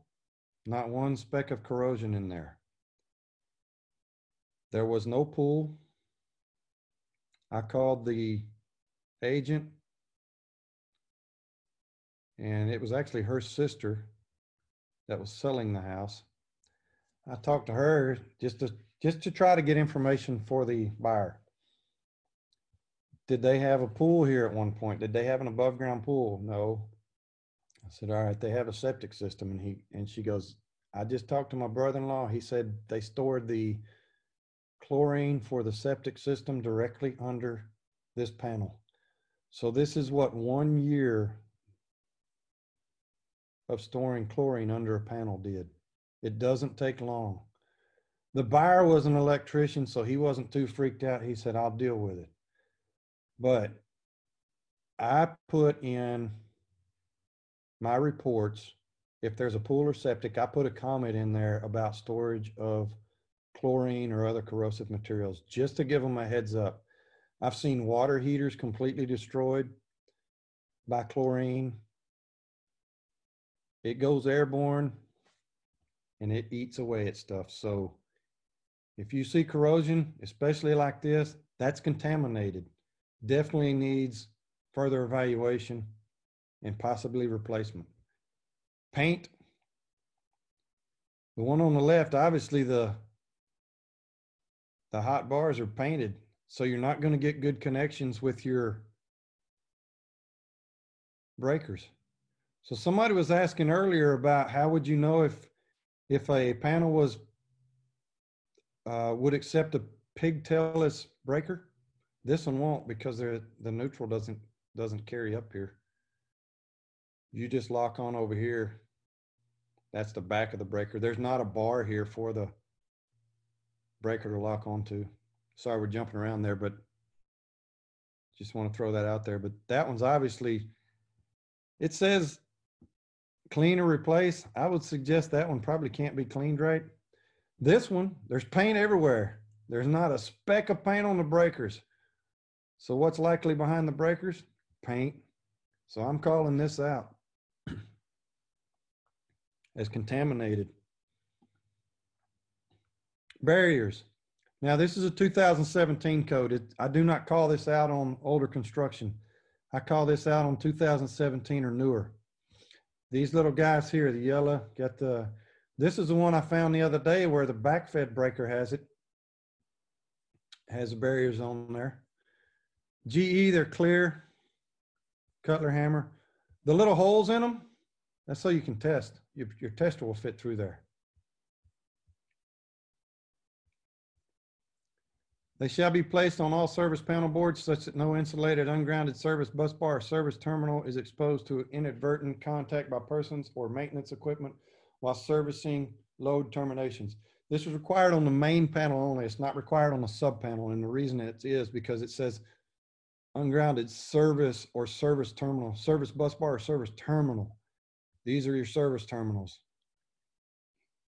not one speck of corrosion in there. There was no pool. I called the agent, and it was actually her sister that was selling the house. I talked to her just to, just to try to get information for the buyer. Did they have a pool here at one point? Did they have an above ground pool? No. I said, all right, they have a septic system. And he, and she goes, I just talked to my brother-in-law. He said they stored the chlorine for the septic system directly under this panel. So this is what one year of storing chlorine under a panel did. It doesn't take long. The buyer was an electrician, so he wasn't too freaked out. He said, I'll deal with it. But I put in my reports, if there's a pool or septic, I put a comment in there about storage of chlorine or other corrosive materials, just to give them a heads up. I've seen water heaters completely destroyed by chlorine. It goes airborne and it eats away at stuff. So if you see corrosion, especially like this, that's contaminated. Definitely needs further evaluation and possibly replacement. Paint. The one on the left, obviously the the hot bars are painted, so you're not going to get good connections with your breakers. So somebody was asking earlier about how would you know if if a panel was uh, would accept a pigtailless breaker? This one won't, because the neutral doesn't doesn't carry up here. You just lock on over here. That's the back of the breaker. There's not a bar here for the breaker to lock onto. Sorry, we're jumping around there, but just want to throw that out there. But that one's obviously, it says clean or replace. I would suggest that one probably can't be cleaned right. This one, there's paint everywhere. There's not a speck of paint on the breakers. So what's likely behind the breakers? Paint. So I'm calling this out as contaminated. Barriers. Now this is a two thousand seventeen code. It, I do not call this out on older construction. I call this out on two thousand seventeen or newer. These little guys here, the yellow, got the, this is the one I found the other day where the backfed breaker has it, has barriers on there. G E, they're clear. Cutler Hammer. The little holes in them, that's so you can test. Your, your tester will fit through there. They shall be placed on all service panel boards such that no insulated, ungrounded service bus bar or service terminal is exposed to inadvertent contact by persons or maintenance equipment while servicing load terminations. This is required on the main panel only. It's not required on the sub panel. And the reason it is because it says ungrounded service or service terminal, service bus bar or service terminal. These are your service terminals.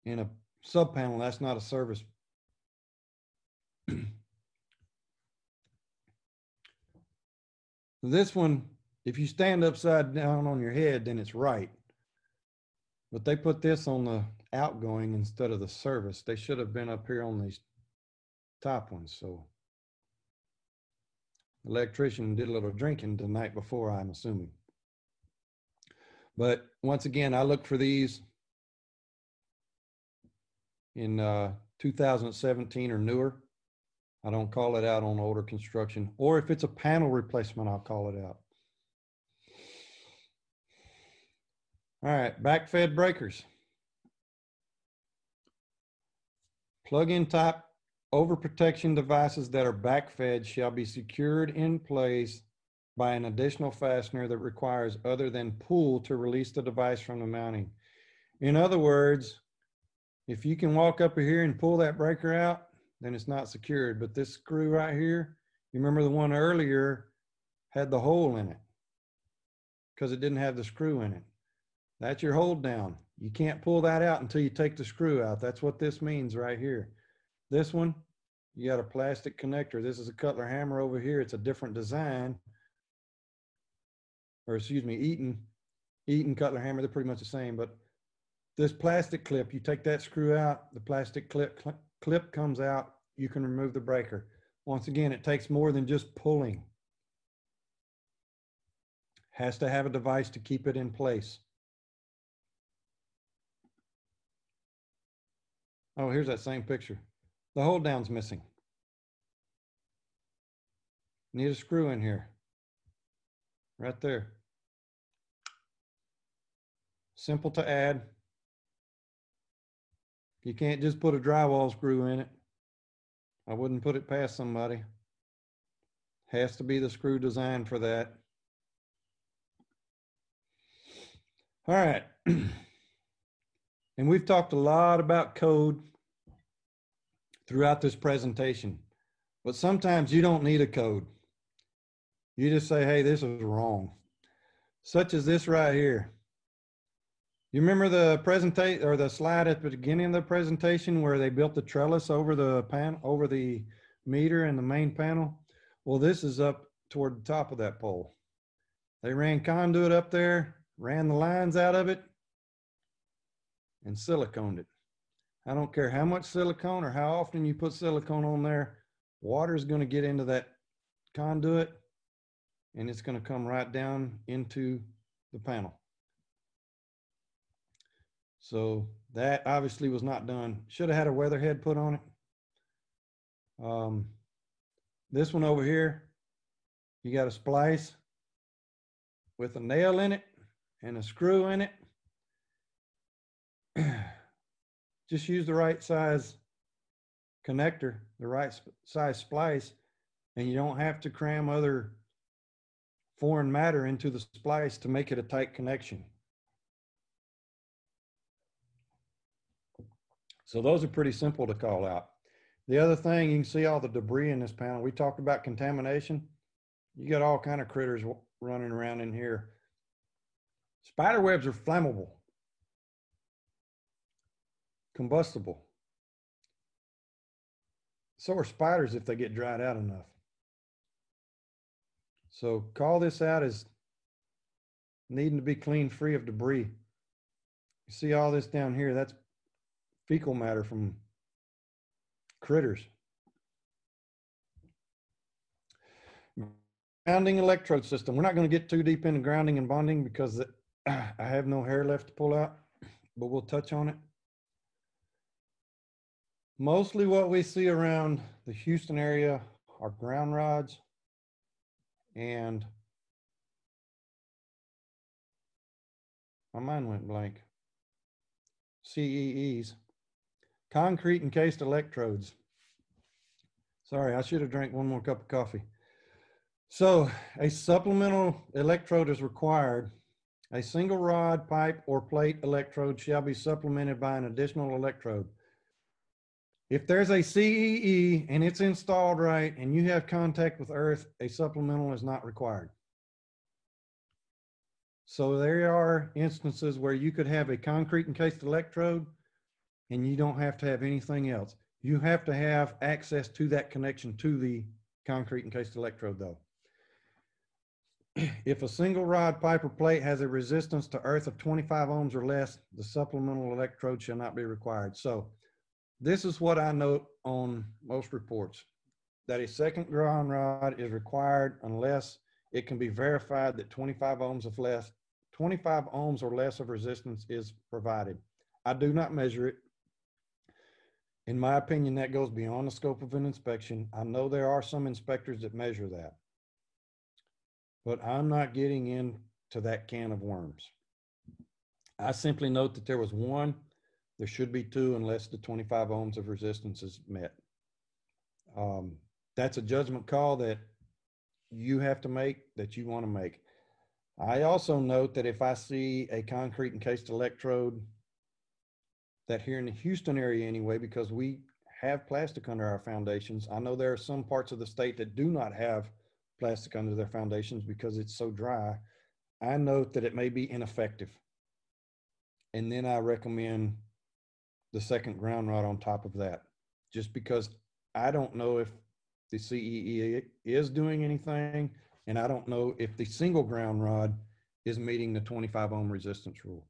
In a sub panel, that's not a service. This one, if you stand upside down on your head, then it's right. But they put this on the outgoing instead of the service. They should have been up here on these top ones. So electrician did a little drinking the night before, I'm assuming. But once again, I look for these in uh, two thousand seventeen or newer. I don't call it out on older construction, or if it's a panel replacement, I'll call it out. All right, backfed breakers. Plug-in type overprotection devices that are backfed shall be secured in place by an additional fastener that requires other than pull to release the device from the mounting. In other words, if you can walk up here and pull that breaker out, then it's not secured. But this screw right here, you remember the one earlier had the hole in it because it didn't have the screw in it. That's your hold down. You can't pull that out until you take the screw out. That's what this means right here. This one, you got a plastic connector. This is a Cutler Hammer over here. It's a different design. Or excuse me, Eaton, Eaton, Cutler Hammer, they're pretty much the same, but this plastic clip, you take that screw out, the plastic clip, cl clip comes out, you can remove the breaker. Once again, it takes more than just pulling. Has to have a device to keep it in place. Oh, here's that same picture. The hold down's missing. Need a screw in here. Right there. Simple to add. You can't just put a drywall screw in it. I wouldn't put it past somebody. Has to be the screw designed for that. All right. And we've talked a lot about code throughout this presentation, but sometimes you don't need a code. You just say, hey, this is wrong. Such as this right here. You remember the presentation or the slide at the beginning of the presentation where they built the trellis over the pan over the meter and the main panel? Well, this is up toward the top of that pole. They ran conduit up there, ran the lines out of it, and siliconed it. I don't care how much silicone or how often you put silicone on there, water is going to get into that conduit and it's going to come right down into the panel. So that obviously was not done. Should have had a weatherhead put on it. Um, this one over here, you got a splice with a nail in it and a screw in it. Just use the right size connector, the right size splice, and you don't have to cram other foreign matter into the splice to make it a tight connection. So those are pretty simple to call out. The other thing, you can see all the debris in this panel. We talked about contamination. You got all kind of critters running around in here. Spider webs are flammable. Combustible. So are spiders if they get dried out enough. So call this out as needing to be clean free of debris. You see all this down here, that's fecal matter from critters. Grounding electrode system. We're not going to get too deep into grounding and bonding because I have no hair left to pull out, but we'll touch on it. Mostly what we see around the Houston area are ground rods and my mind went blank. C E Es, concrete encased electrodes. Sorry, I should have drank one more cup of coffee. So a supplemental electrode is required. A single rod, pipe, or plate electrode shall be supplemented by an additional electrode. If there's a C E E and it's installed right and you have contact with earth, a supplemental is not required. So there are instances where you could have a concrete encased electrode and you don't have to have anything else. You have to have access to that connection to the concrete encased electrode though. If a single rod, pipe, or plate has a resistance to earth of twenty-five ohms or less, the supplemental electrode shall not be required. So this is what I note on most reports, that a second ground rod is required unless it can be verified that twenty-five ohms of less, twenty-five ohms or less of resistance is provided. I do not measure it. In my opinion, that goes beyond the scope of an inspection. I know there are some inspectors that measure that, but I'm not getting into that can of worms. I simply note that there was one, there should be two unless the twenty-five ohms of resistance is met. Um, that's a judgment call that you have to make, that you want to make. I also note that if I see a concrete encased electrode, that here in the Houston area anyway, because we have plastic under our foundations. I know there are some parts of the state that do not have plastic under their foundations because it's so dry. I note that it may be ineffective. And then I recommend the second ground rod on top of that, just because I don't know if the C E E is doing anything, and I don't know if the single ground rod is meeting the twenty-five ohm resistance rule.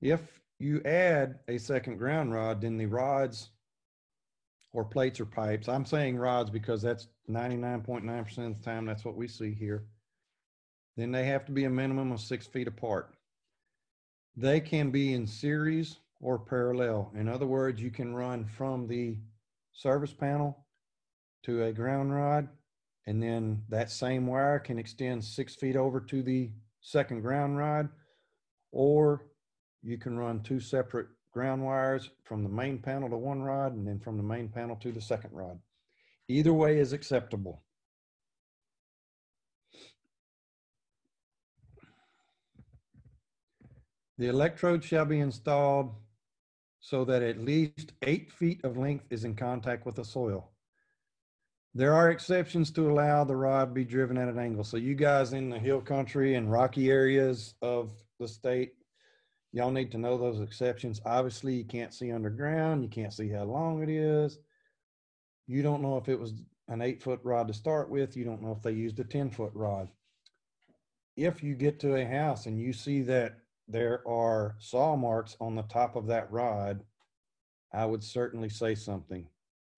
If you add a second ground rod, then the rods or plates or pipes, I'm saying rods because that's ninety-nine point nine percent of the time, that's what we see here. Then they have to be a minimum of six feet apart. They can be in series or parallel. In other words, you can run from the service panel to a ground rod, and then that same wire can extend six feet over to the second ground rod, or you can run two separate ground wires from the main panel to one rod and then from the main panel to the second rod. Either way is acceptable. The electrode shall be installed so that at least eight feet of length is in contact with the soil. There are exceptions to allow the rod be driven at an angle. So you guys in the hill country and rocky areas of the state, y'all need to know those exceptions. Obviously, you can't see underground. You can't see how long it is. You don't know if it was an eight-foot rod to start with. You don't know if they used a ten-foot rod. If you get to a house and you see that there are saw marks on the top of that rod, I would certainly say something.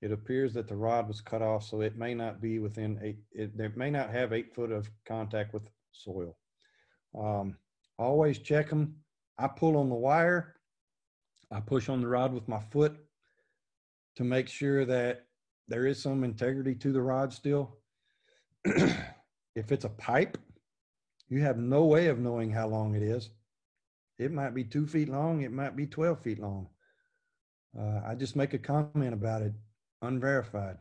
It appears that the rod was cut off, so it may not be within eight, it, it may not have eight foot of contact with soil. Um, always check them. I pull on the wire, I push on the rod with my foot to make sure that there is some integrity to the rod still. If it's a pipe, you have no way of knowing how long it is. It might be two feet long, it might be twelve feet long. Uh, I just make a comment about it, unverified.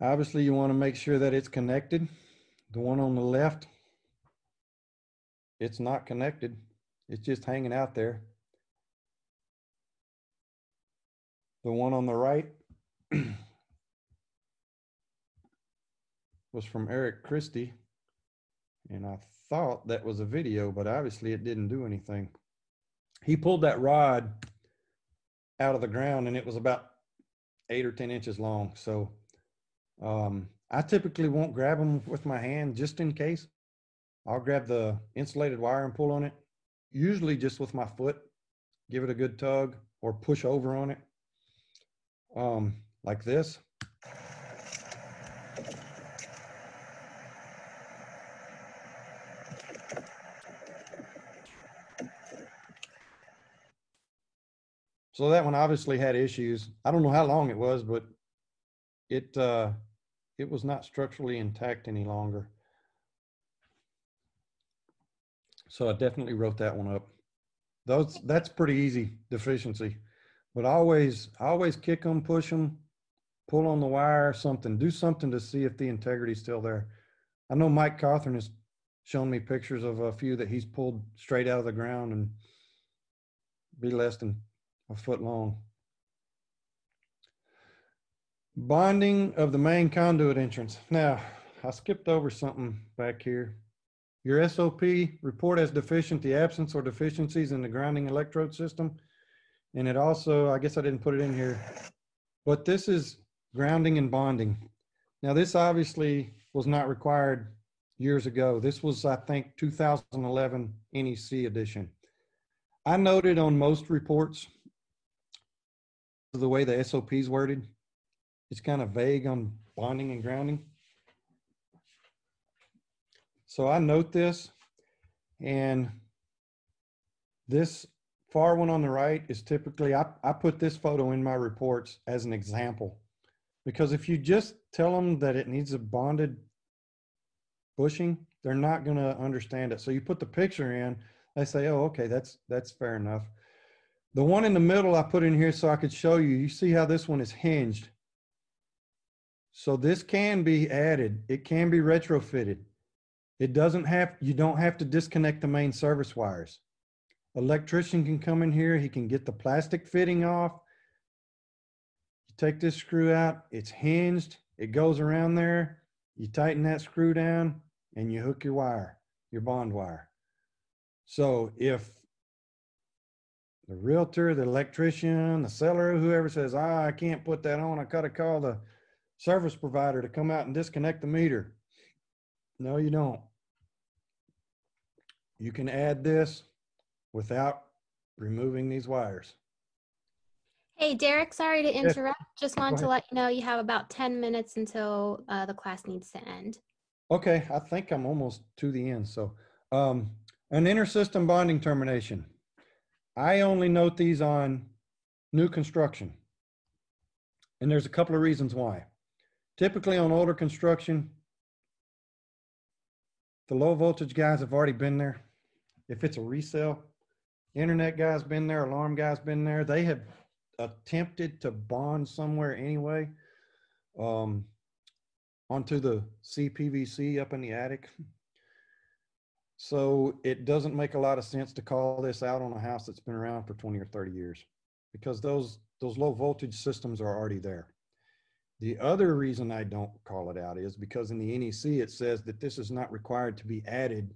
Obviously, you want to make sure that it's connected. The one on the left, it's not connected. It's just hanging out there. The one on the right was from Eric Christie. And I thought that was a video, but obviously it didn't do anything. He pulled that rod out of the ground and it was about eight or ten inches long. So um, I typically won't grab them with my hand just in case. I'll grab the insulated wire and pull on it, usually just with my foot, give it a good tug or push over on it, um, like this. So that one obviously had issues. I don't know how long it was, but it, uh, it was not structurally intact any longer. So I definitely wrote that one up. Those, that's pretty easy deficiency, but always, always kick them, push them, pull on the wire, something, do something to see if the integrity's still there. I know Mike Cawthorn has shown me pictures of a few that he's pulled straight out of the ground and be less than a foot long. Bonding of the main conduit entrance. Now, I skipped over something back here. Your S O P, report as deficient the absence or deficiencies in the grounding electrode system. And it also, I guess I didn't put it in here, but this is grounding and bonding. Now this obviously was not required years ago. This was, I think, two thousand eleven N E C edition. I noted on most reports, the way the S O P's worded, it's kind of vague on bonding and grounding. So I note this, and this far one on the right is typically, I, I put this photo in my reports as an example, because if you just tell them that it needs a bonded bushing, they're not going to understand it. So you put the picture in, they say, oh, okay, that's, that's fair enough. The one in the middle I put in here so I could show you, you see how this one is hinged. So this can be added, it can be retrofitted. It doesn't have, you don't have to disconnect the main service wires. Electrician can come in here, he can get the plastic fitting off. You take this screw out, it's hinged, it goes around there, you tighten that screw down, and you hook your wire, your bond wire. So if the realtor, the electrician, the seller, whoever says, ah, I can't put that on, I gotta call the service provider to come out and disconnect the meter. No, you don't. You can add this without removing these wires. Hey, Derek, sorry to interrupt. Yes. Just wanted to let you know you have about ten minutes until uh, the class needs to end. Okay, I think I'm almost to the end. So um, an inter-system bonding termination. I only note these on new construction. And there's a couple of reasons why. Typically on older construction, the low voltage guys have already been there. If it's a resale, internet guy's been there, alarm guy's been there. They have attempted to bond somewhere anyway um, onto the C P V C up in the attic. So it doesn't make a lot of sense to call this out on a house that's been around for twenty or thirty years, because those, those low voltage systems are already there. The other reason I don't call it out is because in the N E C, it says that this is not required to be added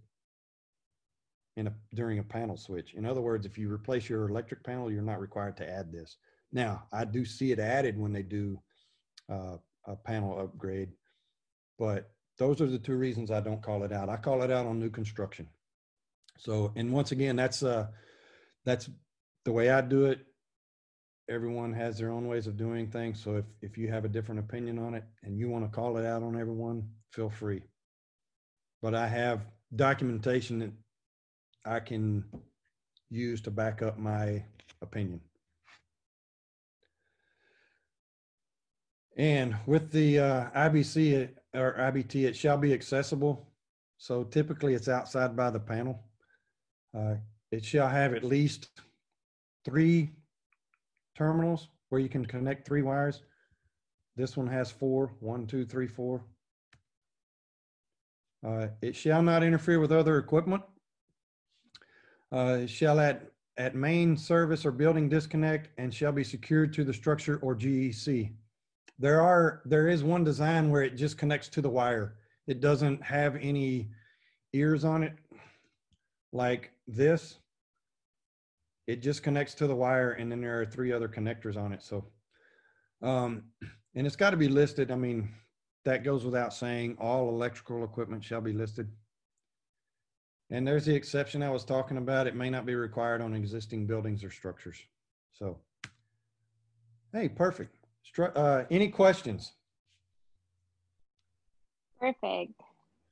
in a, during a panel switch. In other words, if you replace your electric panel, you're not required to add this. Now, I do see it added when they do uh, a panel upgrade, but those are the two reasons I don't call it out. I call it out on new construction. So, and once again, that's, uh, that's the way I do it. Everyone has their own ways of doing things. So if, if you have a different opinion on it and you want to call it out on everyone, feel free. But I have documentation that I can use to back up my opinion. And with the uh, I B C or I B T, it shall be accessible. So typically it's outside by the panel. Uh, it shall have at least three terminals where you can connect three wires. This one has four, one, two, three, four. Uh, it shall not interfere with other equipment. Uh, it shall at, at main service or building disconnect and shall be secured to the structure or G E C. There are, there is one design where it just connects to the wire. It doesn't have any ears on it like this. It just connects to the wire, and then there are three other connectors on it. So, um, and it's got to be listed. I mean, that goes without saying. All electrical equipment shall be listed. And there's the exception I was talking about. It may not be required on existing buildings or structures. So, hey, perfect. Stru uh, any questions? Perfect.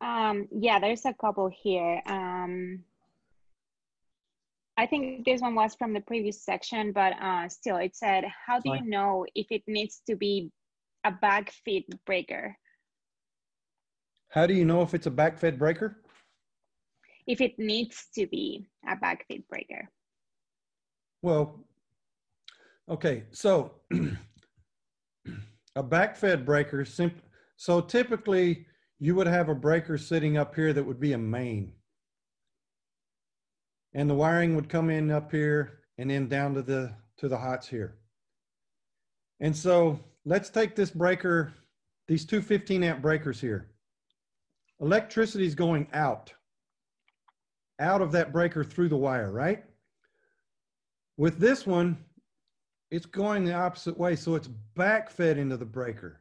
Um, yeah, there's a couple here. Um, I think this one was from the previous section, but uh, still it said, how do you know if it needs to be a backfed breaker? How do you know if it's a backfed breaker? If it needs to be a backfed breaker. Well, okay, so a backfed breaker, simp so typically you would have a breaker sitting up here that would be a main. And the wiring would come in up here and then down to the, to the hots here. And so let's take this breaker, these two fifteen amp breakers here. Electricity is going out, out of that breaker through the wire, right? With this one, it's going the opposite way. So it's backfed into the breaker.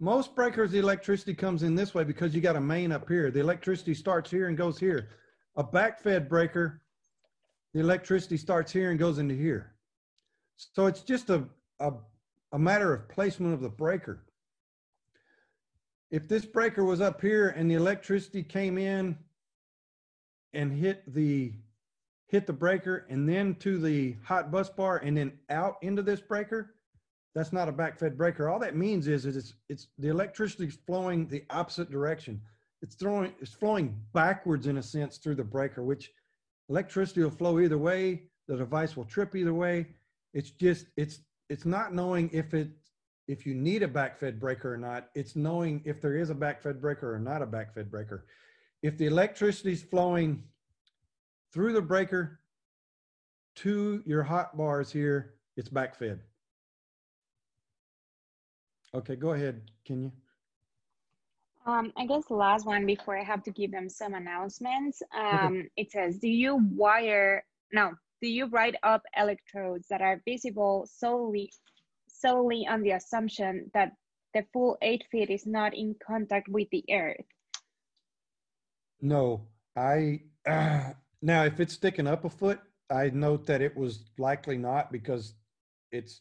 Most breakers, the electricity comes in this way because you got a main up here. The electricity starts here and goes here. A backfed breaker, the electricity starts here and goes into here. So it's just a, a, a matter of placement of the breaker. If this breaker was up here and the electricity came in and hit the hit the breaker and then to the hot bus bar and then out into this breaker, that's not a backfed breaker. All that means is that it's it's the electricity's flowing the opposite direction. It's throwing it's flowing backwards in a sense through the breaker, which electricity will flow either way. The device will trip either way. It's just it's it's not knowing if it if you need a backfed breaker or not. It's knowing if there is a backfed breaker or not a backfed breaker. If the electricity is flowing through the breaker to your hot bars here, it's backfed. Okay, go ahead, Kenya. Um, I guess the last one before I have to give them some announcements. Um, okay. It says, do you wire, no, do you write up electrodes that are visible solely, solely on the assumption that the full eight feet is not in contact with the earth? No, I, uh, now if it's sticking up a foot, I note that it was likely not because it's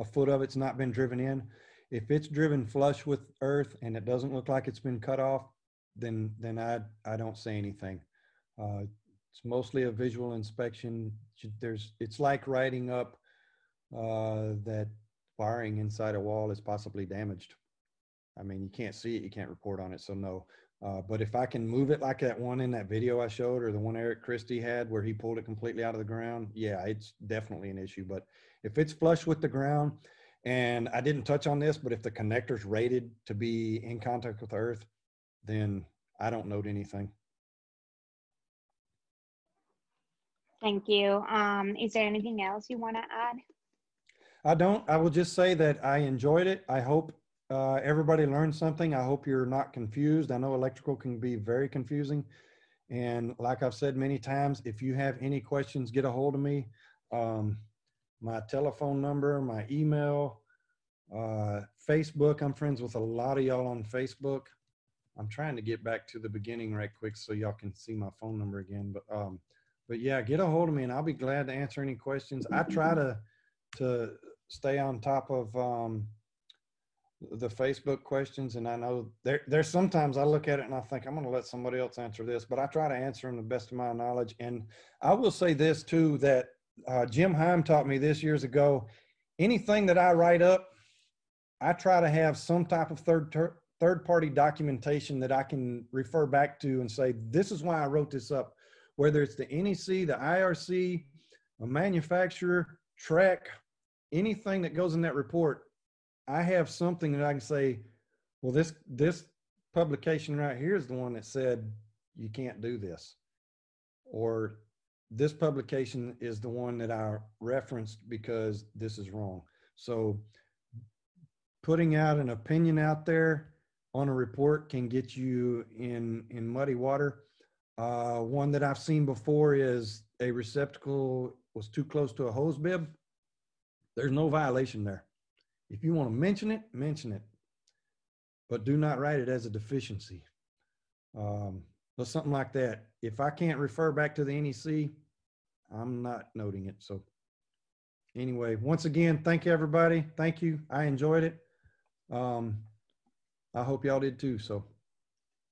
a foot of it's not been driven in. If it's driven flush with earth and it doesn't look like it's been cut off, then, then I, I don't say anything. Uh, it's mostly a visual inspection. There's, it's like writing up uh, that wiring inside a wall is possibly damaged. I mean, you can't see it, you can't report on it, so no. Uh, but if I can move it like that one in that video I showed or the one Eric Christie had where he pulled it completely out of the ground, yeah, it's definitely an issue. But if it's flush with the ground, and I didn't touch on this, but if the connector's rated to be in contact with earth, then I don't note anything. Thank you. Um, is there anything else you want to add? I don't. I will just say that I enjoyed it. I hope Uh, everybody learned something. I hope you're not confused. I know electrical can be very confusing. And like I've said many times, if you have any questions, get a hold of me. Um, my telephone number, my email, uh, Facebook. I'm friends with a lot of y'all on Facebook. I'm trying to get back to the beginning right quick so y'all can see my phone number again. But, um, but yeah, get a hold of me and I'll be glad to answer any questions. I try to, to stay on top of, um, the Facebook questions, and I know there, there's sometimes I look at it and I think I'm going to let somebody else answer this, but I try to answer them to the best of my knowledge. And I will say this too, that uh, Jim Heim taught me this years ago. Anything that I write up, I try to have some type of third third party documentation that I can refer back to and say, this is why I wrote this up, whether it's the N E C, the I R C, a manufacturer, T R E C, anything that goes in that report. I have something that I can say, well, this, this publication right here is the one that said you can't do this, or this publication is the one that I referenced because this is wrong. So putting out an opinion out there on a report can get you in, in muddy water. Uh, one that I've seen before is a receptacle was too close to a hose bib. There's no violation there. If you want to mention it, mention it, but do not write it as a deficiency. Um, but something like that. If I can't refer back to the N E C, I'm not noting it. So anyway, once again, thank you, everybody. Thank you. I enjoyed it. Um, I hope y'all did too. So.